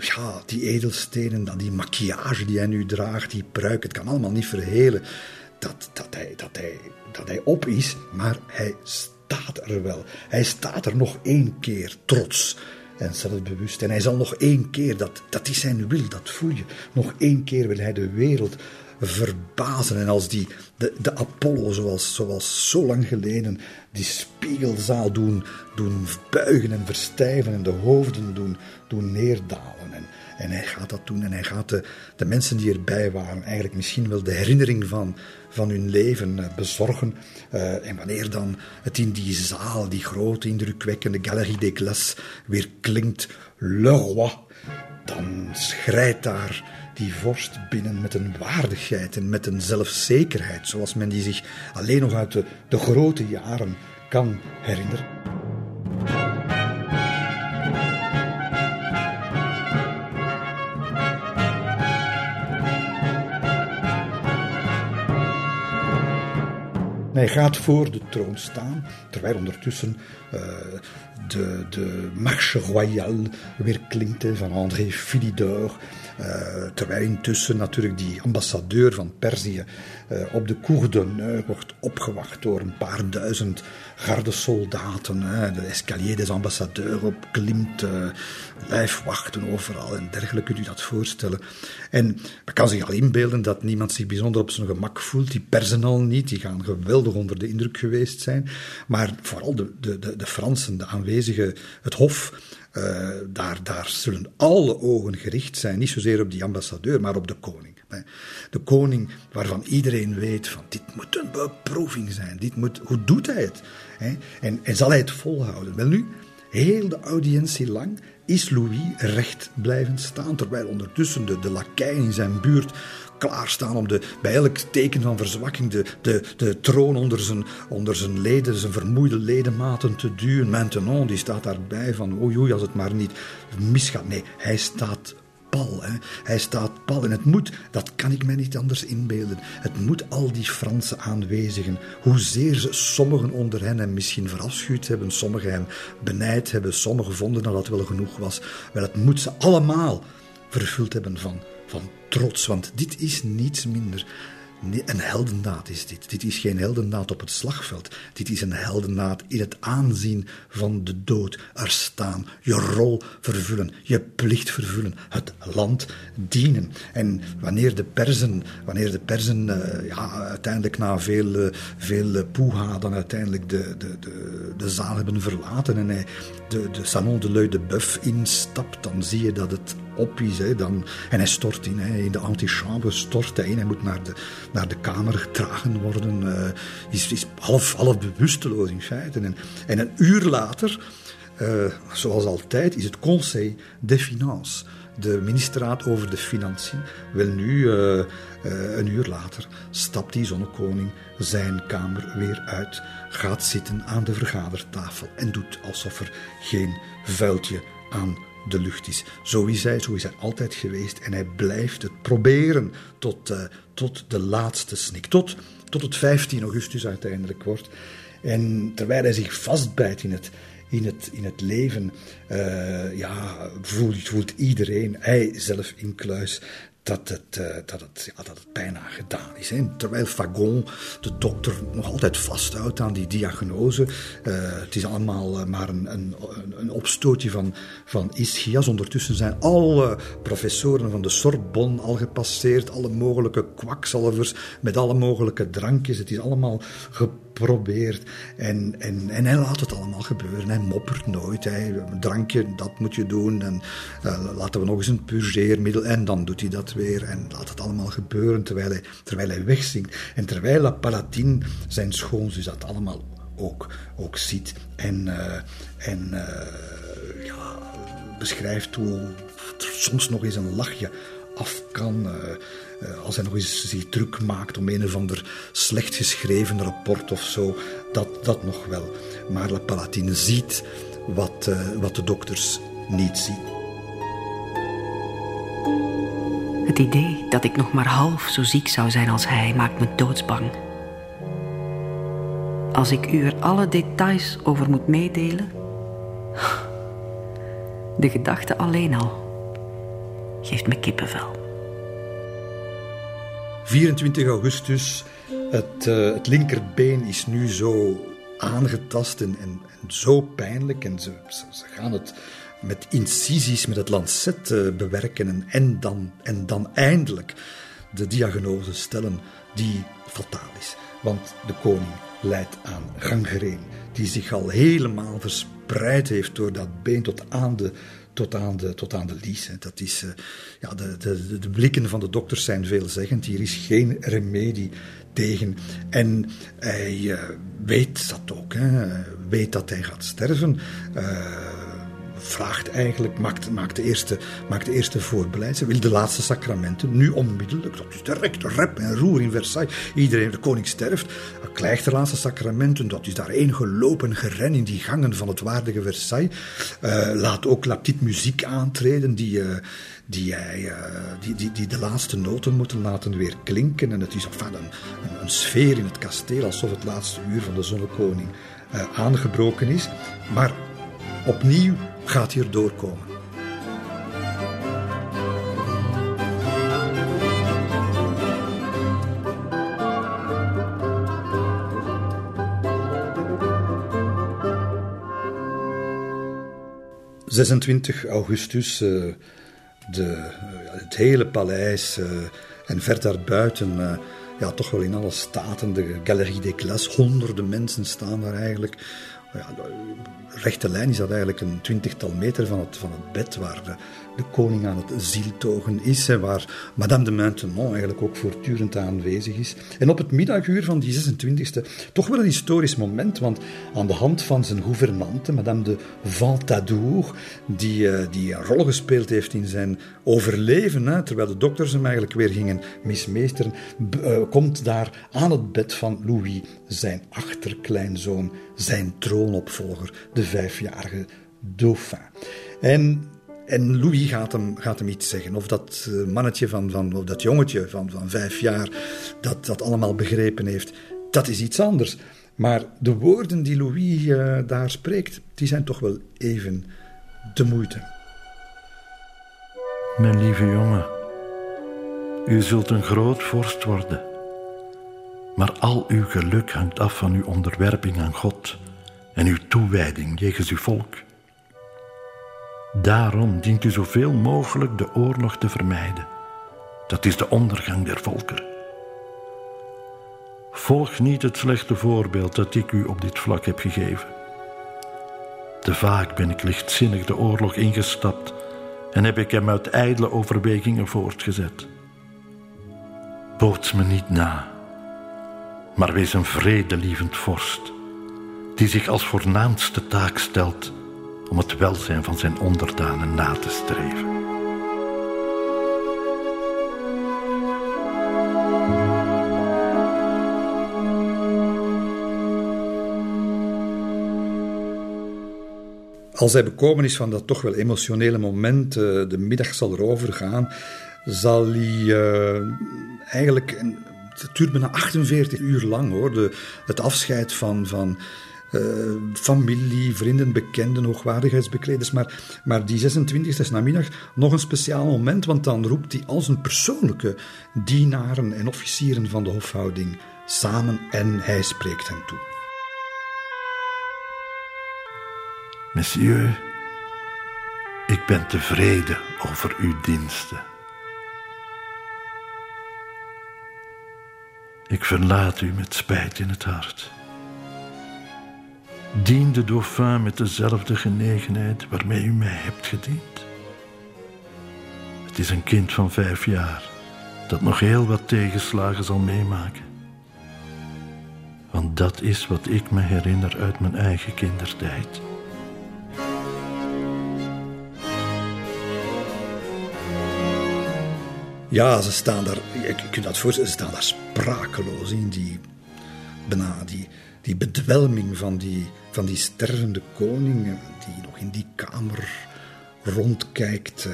ja, die edelstenen, dan die maquillage die hij nu draagt, die pruik, het kan allemaal niet verhelen dat hij op is, maar hij staat er wel. Hij staat er nog 1 keer trots en zelfbewust, en hij zal nog 1 keer, dat is zijn wil, dat voel je, nog 1 keer wil hij de wereld verbazen. En als die de Apollo, zoals zo lang geleden, die spiegelzaal doen buigen en verstijven en de hoofden doen neerdalen. En hij gaat dat doen en hij gaat de mensen die erbij waren eigenlijk misschien wel de herinnering van hun leven bezorgen. En wanneer dan het in die zaal, die grote indrukwekkende Galerie des Glaces, weer klinkt Le Roi, dan schrijdt daar die vorst binnen met een waardigheid en met een zelfzekerheid, zoals men die zich alleen nog uit de grote jaren kan herinneren. Hij gaat voor de troon staan, terwijl ondertussen de Marche Royale weer klinkt van André Philidor. Terwijl intussen natuurlijk die ambassadeur van Perzië op de Cour d'Honneur wordt opgewacht door een paar duizend gardesoldaten. De escalier des ambassadeurs opklimt, lijfwachten overal en dergelijke, kunt u dat voorstellen. En men kan zich al inbeelden dat niemand zich bijzonder op zijn gemak voelt. Die persen al niet, die gaan geweldig onder de indruk geweest zijn. Maar vooral de Fransen, de aanwezigen, het hof, daar zullen alle ogen gericht zijn, niet zozeer op die ambassadeur, maar op de koning. De koning waarvan iedereen weet van dit moet een beproeving zijn, hoe doet hij het? En zal hij het volhouden? Wel nu, heel de audiëntie lang is Louis recht blijven staan, terwijl ondertussen de lakeien in zijn buurt klaarstaan om bij elk teken van verzwakking de troon onder zijn leden, zijn vermoeide ledematen te duwen. Maintenon, die staat daarbij van oei oei, als het maar niet misgaat. Nee, hij staat pal. Hij staat pal. En het moet, dat kan ik mij niet anders inbeelden, het moet al die Franse aanwezigen, hoezeer ze sommigen onder hen hem misschien verafschuwd hebben, sommigen hem benijd hebben, sommigen vonden dat dat wel genoeg was, wel, het moet ze allemaal vervuld hebben van trots, want dit is niets minder. Een heldendaad is dit. Dit is geen heldendaad op het slagveld. Dit is een heldendaad in het aanzien van de dood. Er staan, je rol vervullen, je plicht vervullen, het land dienen. En wanneer de persen uiteindelijk na veel poeha dan uiteindelijk de zaal hebben verlaten en hij de Salon de L'Œil de Bœuf instapt, dan zie je dat het op is. En hij stort in. In de antichambre stort hij in. Hij moet naar de kamer gedragen worden. Is half bewusteloos in feite. En een uur later, zoals altijd, is het Conseil des Finances, de ministerraad over de financiën. Wel nu, een uur later, stapt die zonnekoning zijn kamer weer uit, gaat zitten aan de vergadertafel en doet alsof er geen vuiltje aan de lucht is. Zo is hij altijd geweest en hij blijft het proberen tot de laatste snik, tot het 15 augustus uiteindelijk wordt. En terwijl hij zich vastbijt in het leven, voelt iedereen, hij zelf incluis, dat het bijna gedaan is. Terwijl Fagon, de dokter, nog altijd vasthoudt aan die diagnose. Het is allemaal maar een opstootje van ischias. Ondertussen zijn alle professoren van de Sorbonne al gepasseerd. Alle mogelijke kwakzalvers met alle mogelijke drankjes. Het is allemaal geprobeerd. En hij laat het allemaal gebeuren. Hij moppert nooit. Hij, drankje, dat moet je doen. En laten we nog eens een purgeermiddel. En dan doet hij dat weer. En laat het allemaal gebeuren terwijl hij wegzinkt. En terwijl La Palatine, zijn schoonzus, dat allemaal ook ziet. En beschrijft hoe er soms nog eens een lachje af kan. Als hij nog eens zich druk maakt om een of ander slecht geschreven rapport of zo, dat nog wel. Maar La Palatine ziet wat de dokters niet zien. Het idee dat ik nog maar half zo ziek zou zijn als hij maakt me doodsbang. Als ik u er alle details over moet meedelen, de gedachte alleen al geeft me kippenvel. 24 augustus, het linkerbeen is nu zo aangetast en zo pijnlijk en ze gaan het met incisies, met het lancet bewerken en dan eindelijk de diagnose stellen die fataal is. Want de koning lijdt aan gangreen, die zich al helemaal verspreid heeft door dat been tot aan de lies. Dat is, ja, de blikken van de dokters zijn veelzeggend. Hier is geen remedie tegen. En hij weet dat ook. Hij weet dat hij gaat sterven. Vraagt eigenlijk, maakt de eerste voorbereidingen. Wil de laatste sacramenten, nu onmiddellijk. Dat is direct rep en roer in Versailles. Iedereen, de koning sterft. Hij krijgt de laatste sacramenten. Dat is daarheen gelopen, geren in die gangen van het waardige Versailles. Laat ook La Petite Muziek aantreden, die de laatste noten moeten laten weer klinken. En het is enfin, een sfeer in het kasteel, alsof het laatste uur van de zonnekoning aangebroken is. Maar opnieuw gaat hier doorkomen. ...26 augustus... het hele paleis en ver daarbuiten, ja, toch wel in alle staten, de Galerie des Glaces, honderden mensen staan daar eigenlijk. Ja, rechte lijn is dat eigenlijk een 20-tal meter van het bed waar de koning aan het zieltogen is en waar Madame de Maintenon eigenlijk ook voortdurend aanwezig is. En op het middaguur van die 26e, toch wel een historisch moment, want aan de hand van zijn gouvernante, Madame de Ventadour, die een rol gespeeld heeft in zijn overleven, terwijl de dokters hem eigenlijk weer gingen mismeesteren, komt daar aan het bed van Louis zijn achterkleinzoon, zijn troonopvolger, de 5-jarige Dauphin. En Louis gaat hem iets zeggen. Of dat mannetje of dat jongetje van 5 jaar dat allemaal begrepen heeft, dat is iets anders. Maar de woorden die Louis daar spreekt, die zijn toch wel even de moeite. Mijn lieve jongen, u zult een groot vorst worden. Maar al uw geluk hangt af van uw onderwerping aan God en uw toewijding jegens uw volk. Daarom dient u zoveel mogelijk de oorlog te vermijden. Dat is de ondergang der volkeren. Volg niet het slechte voorbeeld dat ik u op dit vlak heb gegeven. Te vaak ben ik lichtzinnig de oorlog ingestapt en heb ik hem uit ijdele overwegingen voortgezet. Boots me niet na, maar wees een vredelievend vorst die zich als voornaamste taak stelt om het welzijn van zijn onderdanen na te streven. Als hij bekomen is van dat toch wel emotionele moment, de middag zal erover gaan, zal hij eigenlijk... Het duurt bijna 48 uur lang, hoor. Het afscheid van familie, vrienden, bekenden, hoogwaardigheidsbekleders. Maar die 26e namiddag nog een speciaal moment, want dan roept hij al zijn persoonlijke dienaren en officieren van de hofhouding samen en hij spreekt hen toe. Monsieur, ik ben tevreden over uw diensten. Ik verlaat u met spijt in het hart. Dien de Dauphin met dezelfde genegenheid waarmee u mij hebt gediend. Het is een kind van 5 jaar dat nog heel wat tegenslagen zal meemaken. Want dat is wat ik me herinner uit mijn eigen kindertijd. Ja, ze staan daar, je kunt dat voorstellen, ze staan daar sprakeloos in, die bedwelming van die stervende koning, die nog in die kamer rondkijkt,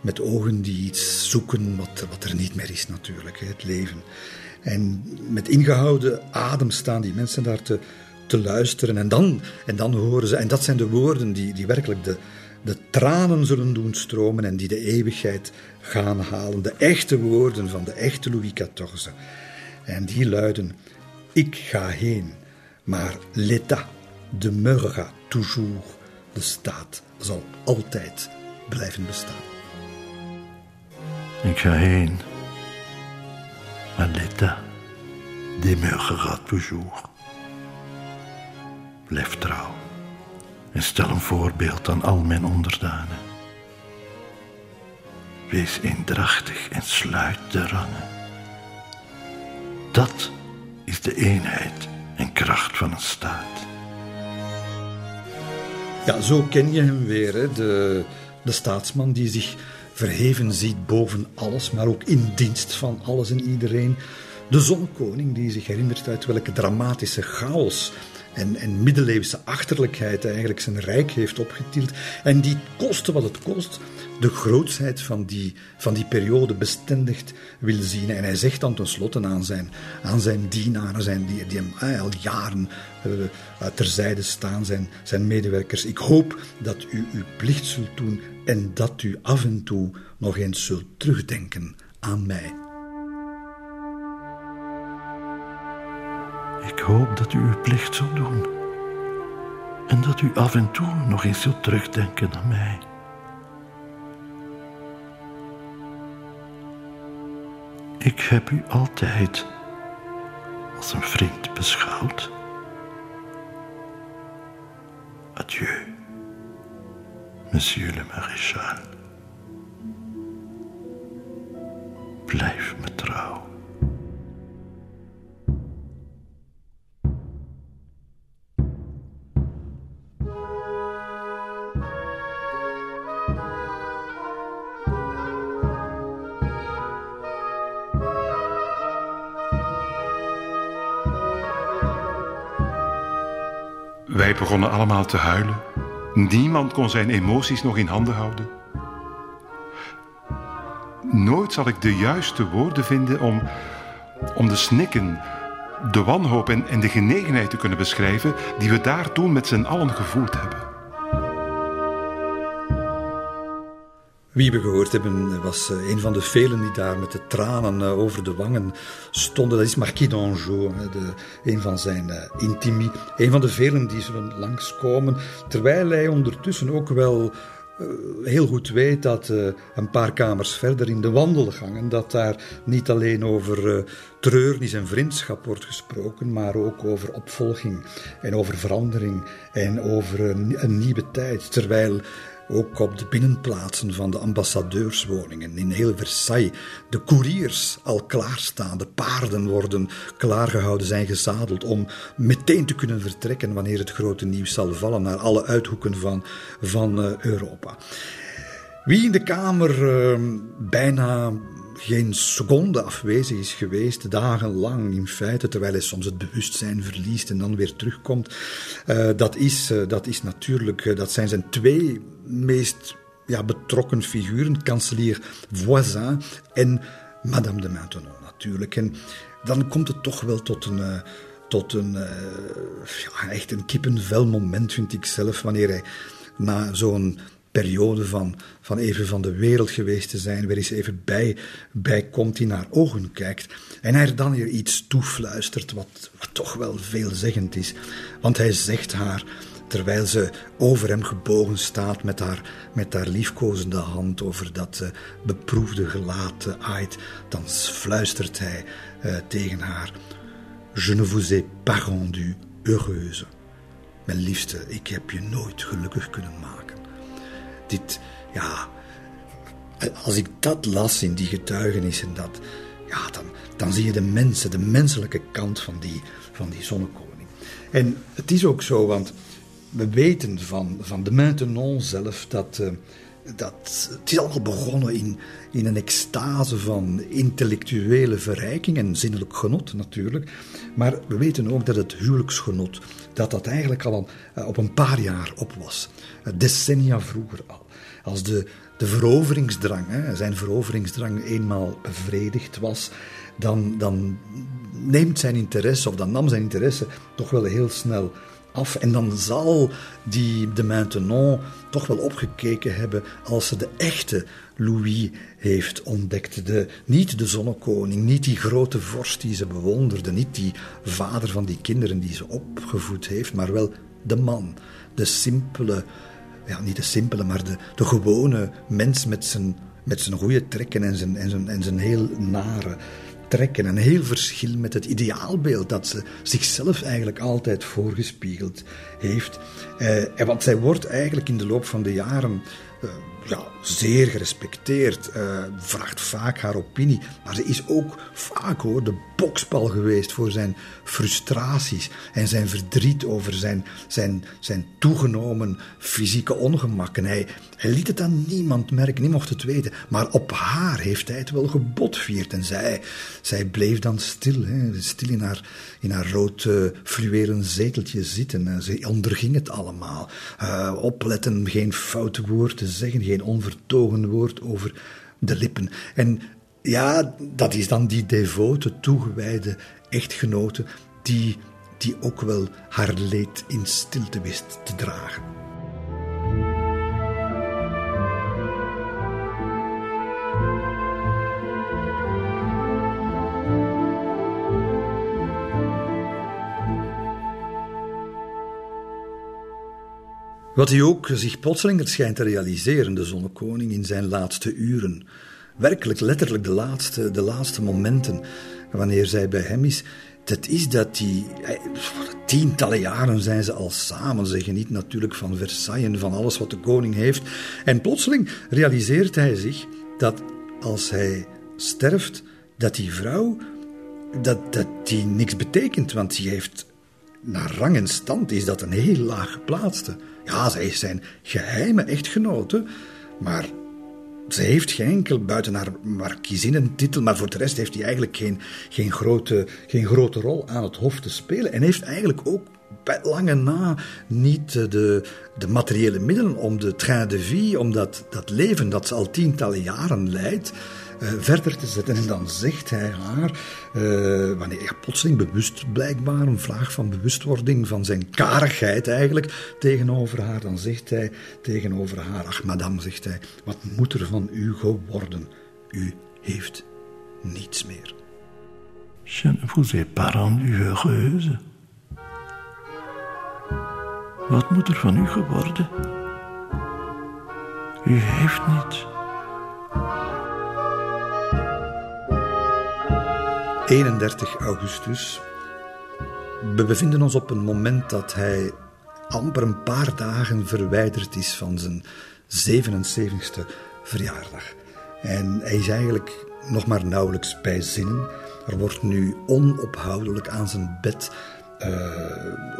met ogen die iets zoeken wat er niet meer is natuurlijk, het leven. En met ingehouden adem staan die mensen daar te luisteren en dan horen ze, en dat zijn de woorden die werkelijk de tranen zullen doen stromen en die de eeuwigheid gaan halen. De echte woorden van de echte Louis XIV. En die luiden: ik ga heen, maar l'état demeurera toujours. De staat zal altijd blijven bestaan. Ik ga heen, à l'état demeurera toujours. Blijf trouw en stel een voorbeeld aan al mijn onderdanen. Wees eendrachtig en sluit de rangen. Dat is de eenheid en kracht van een staat. Ja, zo ken je hem weer, hè? De staatsman die zich verheven ziet boven alles, maar ook in dienst van alles en iedereen. De zonnekoning die zich herinnert uit welke dramatische chaos en middeleeuwse achterlijkheid eigenlijk zijn rijk heeft opgetild. En die, koste wat het kost, de grootsheid van die periode bestendigd wil zien. En hij zegt dan tenslotte aan zijn dienaren, die hem al jaren terzijde staan, zijn medewerkers: ik hoop dat u uw plicht zult doen en dat u af en toe nog eens zult terugdenken aan mij. Ik hoop dat u uw plicht zult doen en dat u af en toe nog eens zult terugdenken aan mij. Ik heb u altijd als een vriend beschouwd. Adieu, monsieur le maréchal. Blijf me trouw. Wij begonnen allemaal te huilen. Niemand kon zijn emoties nog in handen houden. Nooit zal ik de juiste woorden vinden om de snikken, de wanhoop en de genegenheid te kunnen beschrijven die we daar toen met z'n allen gevoeld hebben. Wie we gehoord hebben was een van de velen die daar met de tranen over de wangen stonden. Dat is Marquis d'Anjou, een van zijn intimi. Een van de velen die zullen langskomen. Terwijl hij ondertussen ook wel heel goed weet dat een paar kamers verder in de wandelgangen, dat daar niet alleen over treurnis en vriendschap wordt gesproken, maar ook over opvolging en over verandering en over een nieuwe tijd. Terwijl ook op de binnenplaatsen van de ambassadeurswoningen in heel Versailles de koeriers al klaarstaan, de paarden worden klaargehouden, zijn gezadeld om meteen te kunnen vertrekken wanneer het grote nieuws zal vallen naar alle uithoeken van Europa. Wie in de kamer bijna geen seconde afwezig is geweest, dagenlang in feite, terwijl hij soms het bewustzijn verliest en dan weer terugkomt, dat is natuurlijk, dat zijn zijn twee meest betrokken figuren, kanselier Voisin en Madame de Maintenon natuurlijk. En dan komt het toch wel tot een echt een kippenvel moment, vind ik zelf, wanneer hij na zo'n periode van even van de wereld geweest te zijn, weer eens even bij komt, in haar ogen kijkt en haar dan weer iets toefluistert wat toch wel veelzeggend is. Want hij zegt haar, terwijl ze over hem gebogen staat met haar liefkozende hand over dat beproefde gelaat aait, dan fluistert hij tegen haar: Je ne vous ai pas rendu heureuse. Mijn liefste, ik heb je nooit gelukkig kunnen maken. Dit, als ik dat las in die getuigenissen, dan zie je de menselijke kant van die zonnekoning. En het is ook zo, want we weten van de Maintenon zelf dat het is allemaal begonnen in een extase van intellectuele verrijking en zinnelijk genot natuurlijk. Maar we weten ook dat het huwelijksgenot, dat eigenlijk al op een paar jaar op was. Decennia vroeger al. Als de veroveringsdrang, zijn veroveringsdrang eenmaal bevredigd was, dan neemt zijn interesse, of dan nam zijn interesse toch wel heel snel af. En dan zal die de Maintenon toch wel opgekeken hebben als ze de echte Louis heeft ontdekt. Niet de zonnekoning, niet die grote vorst die ze bewonderde, niet die vader van die kinderen die ze opgevoed heeft, maar wel de man, de simpele, niet de simpele, maar de gewone mens met zijn goede trekken en zijn heel nare trekken. Een heel verschil met het ideaalbeeld dat ze zichzelf eigenlijk altijd voorgespiegeld heeft. Want zij wordt eigenlijk in de loop van de jaren zeer gerespecteerd, vraagt vaak haar opinie. Maar ze is ook vaak de bokspal geweest voor zijn frustraties en zijn verdriet over zijn toegenomen fysieke ongemakken. Hij liet het aan niemand merken, niemand mocht het weten. Maar op haar heeft hij het wel gebotvierd. En zij bleef dan stil in haar rood fluwelen zeteltje zitten. Ze onderging het allemaal. Opletten, geen foute woord te zeggen, geen onvertogen woord over de lippen. En ja, dat is dan die devote, toegewijde echtgenote die ook wel haar leed in stilte wist te dragen. Wat hij ook zich plotseling schijnt te realiseren, de zonnekoning, in zijn laatste uren. Werkelijk, letterlijk de laatste momenten, wanneer zij bij hem is. Het is dat die tientallen jaren zijn ze al samen. Ze genieten natuurlijk van Versailles en van alles wat de koning heeft. En plotseling realiseert hij zich dat als hij sterft, dat die vrouw, dat die niks betekent. Want die heeft, naar rang en stand is dat een heel laag geplaatste. Ja, zij is zijn geheime echtgenote, maar ze heeft geen enkel, buiten haar markiezinnentitel, maar voor de rest heeft hij eigenlijk geen grote rol aan het hof te spelen. En heeft eigenlijk ook bij lange na niet de materiële middelen om de train de vie, om dat leven dat ze al tientallen jaren leidt, verder te zetten. En dan zegt hij haar, wanneer hij plotseling bewust blijkbaar, een vlaag van bewustwording van zijn karigheid eigenlijk tegenover haar, dan zegt hij tegenover haar: ach madame, zegt hij, wat moet er van u geworden? U heeft niets meer. Je ne vous ai pas rendu heureuse. Wat moet er van u geworden? U heeft niets. 31 augustus. We bevinden ons op een moment dat hij amper een paar dagen verwijderd is van zijn 77e verjaardag. En hij is eigenlijk nog maar nauwelijks bij zinnen. Er wordt nu onophoudelijk aan zijn bed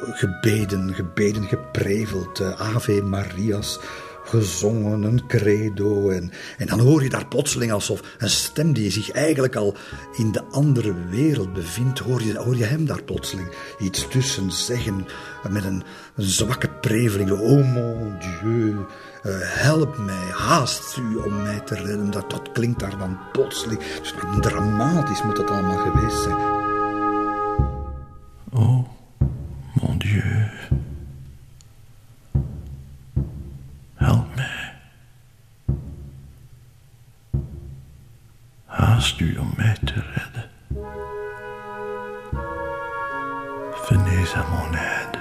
gebeden, gepreveld, Ave Maria's gezongen, een credo. En dan hoor je daar plotseling, alsof een stem die zich eigenlijk al in de andere wereld bevindt, hoor je hem daar plotseling iets tussen zeggen met een zwakke preveling. Oh mon Dieu, help mij, haast u om mij te redden. Dat klinkt daar dan plotseling. Dus dramatisch moet dat allemaal geweest zijn. Oh mon Dieu. Help mij. Haast u om mij te redden. Venez à mon aide.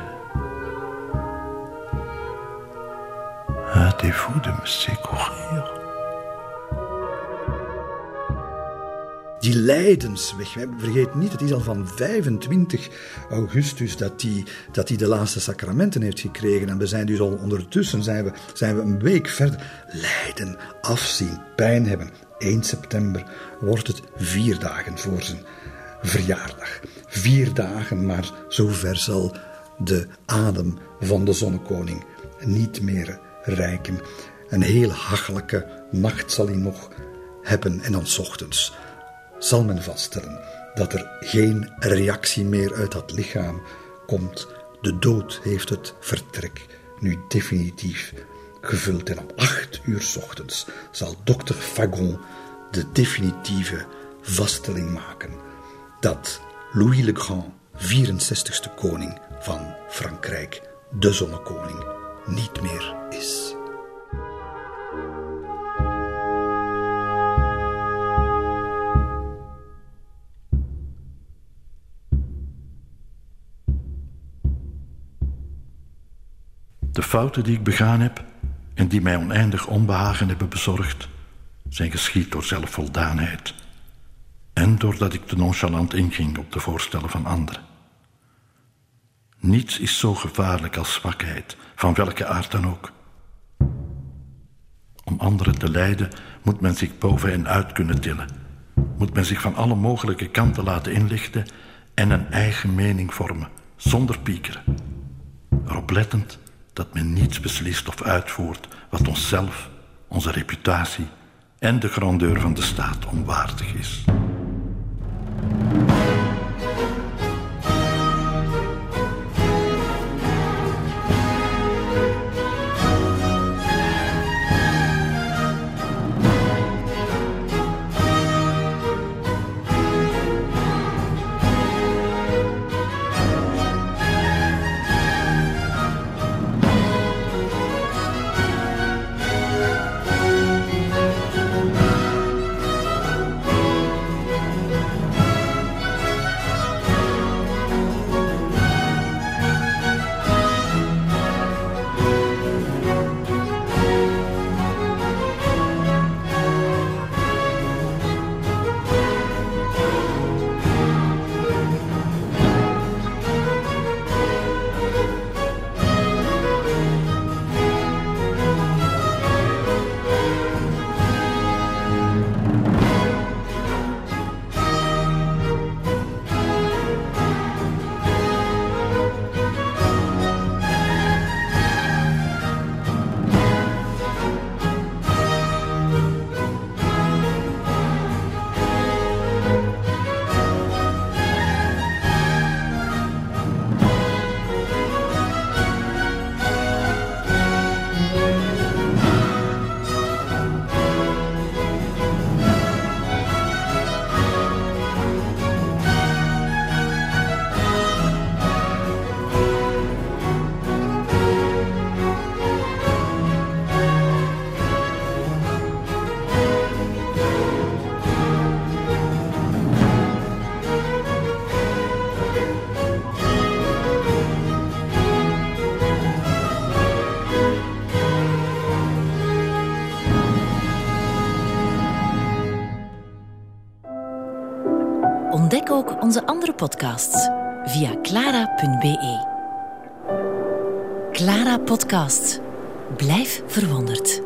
Hâtez-vous de me secourir. Die lijdensweg, vergeet niet, het is al van 25 augustus dat hij de laatste sacramenten heeft gekregen. En we zijn dus al ondertussen, zijn we een week verder. Lijden, afzien, pijn hebben. 1 september wordt het 4 dagen voor zijn verjaardag. 4 dagen, maar zover zal de adem van de zonnekoning niet meer reiken. Een heel hachelijke nacht zal hij nog hebben en dan 's ochtends zal men vaststellen dat er geen reactie meer uit dat lichaam komt. De dood heeft het vertrek nu definitief gevuld. En om 8:00 's ochtends zal dokter Fagon de definitieve vaststelling maken dat Louis le Grand, 64e koning van Frankrijk, de zonnekoning, niet meer is. De fouten die ik begaan heb en die mij oneindig onbehagen hebben bezorgd, zijn geschied door zelfvoldaanheid. en doordat ik te nonchalant inging op de voorstellen van anderen. Niets is zo gevaarlijk als zwakheid, van welke aard dan ook. Om anderen te leiden moet men zich boven en uit kunnen tillen, moet men zich van alle mogelijke kanten laten inlichten en een eigen mening vormen, zonder piekeren. Erop lettend dat men niets beslist of uitvoert wat onszelf, onze reputatie en de grandeur van de staat onwaardig is. Ontdek ook onze andere podcasts via clara.be. Clara Podcasts. Blijf verwonderd.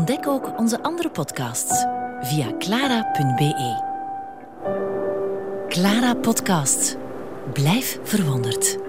Ontdek ook onze andere podcasts via clara.be. Clara Podcast. Blijf verwonderd.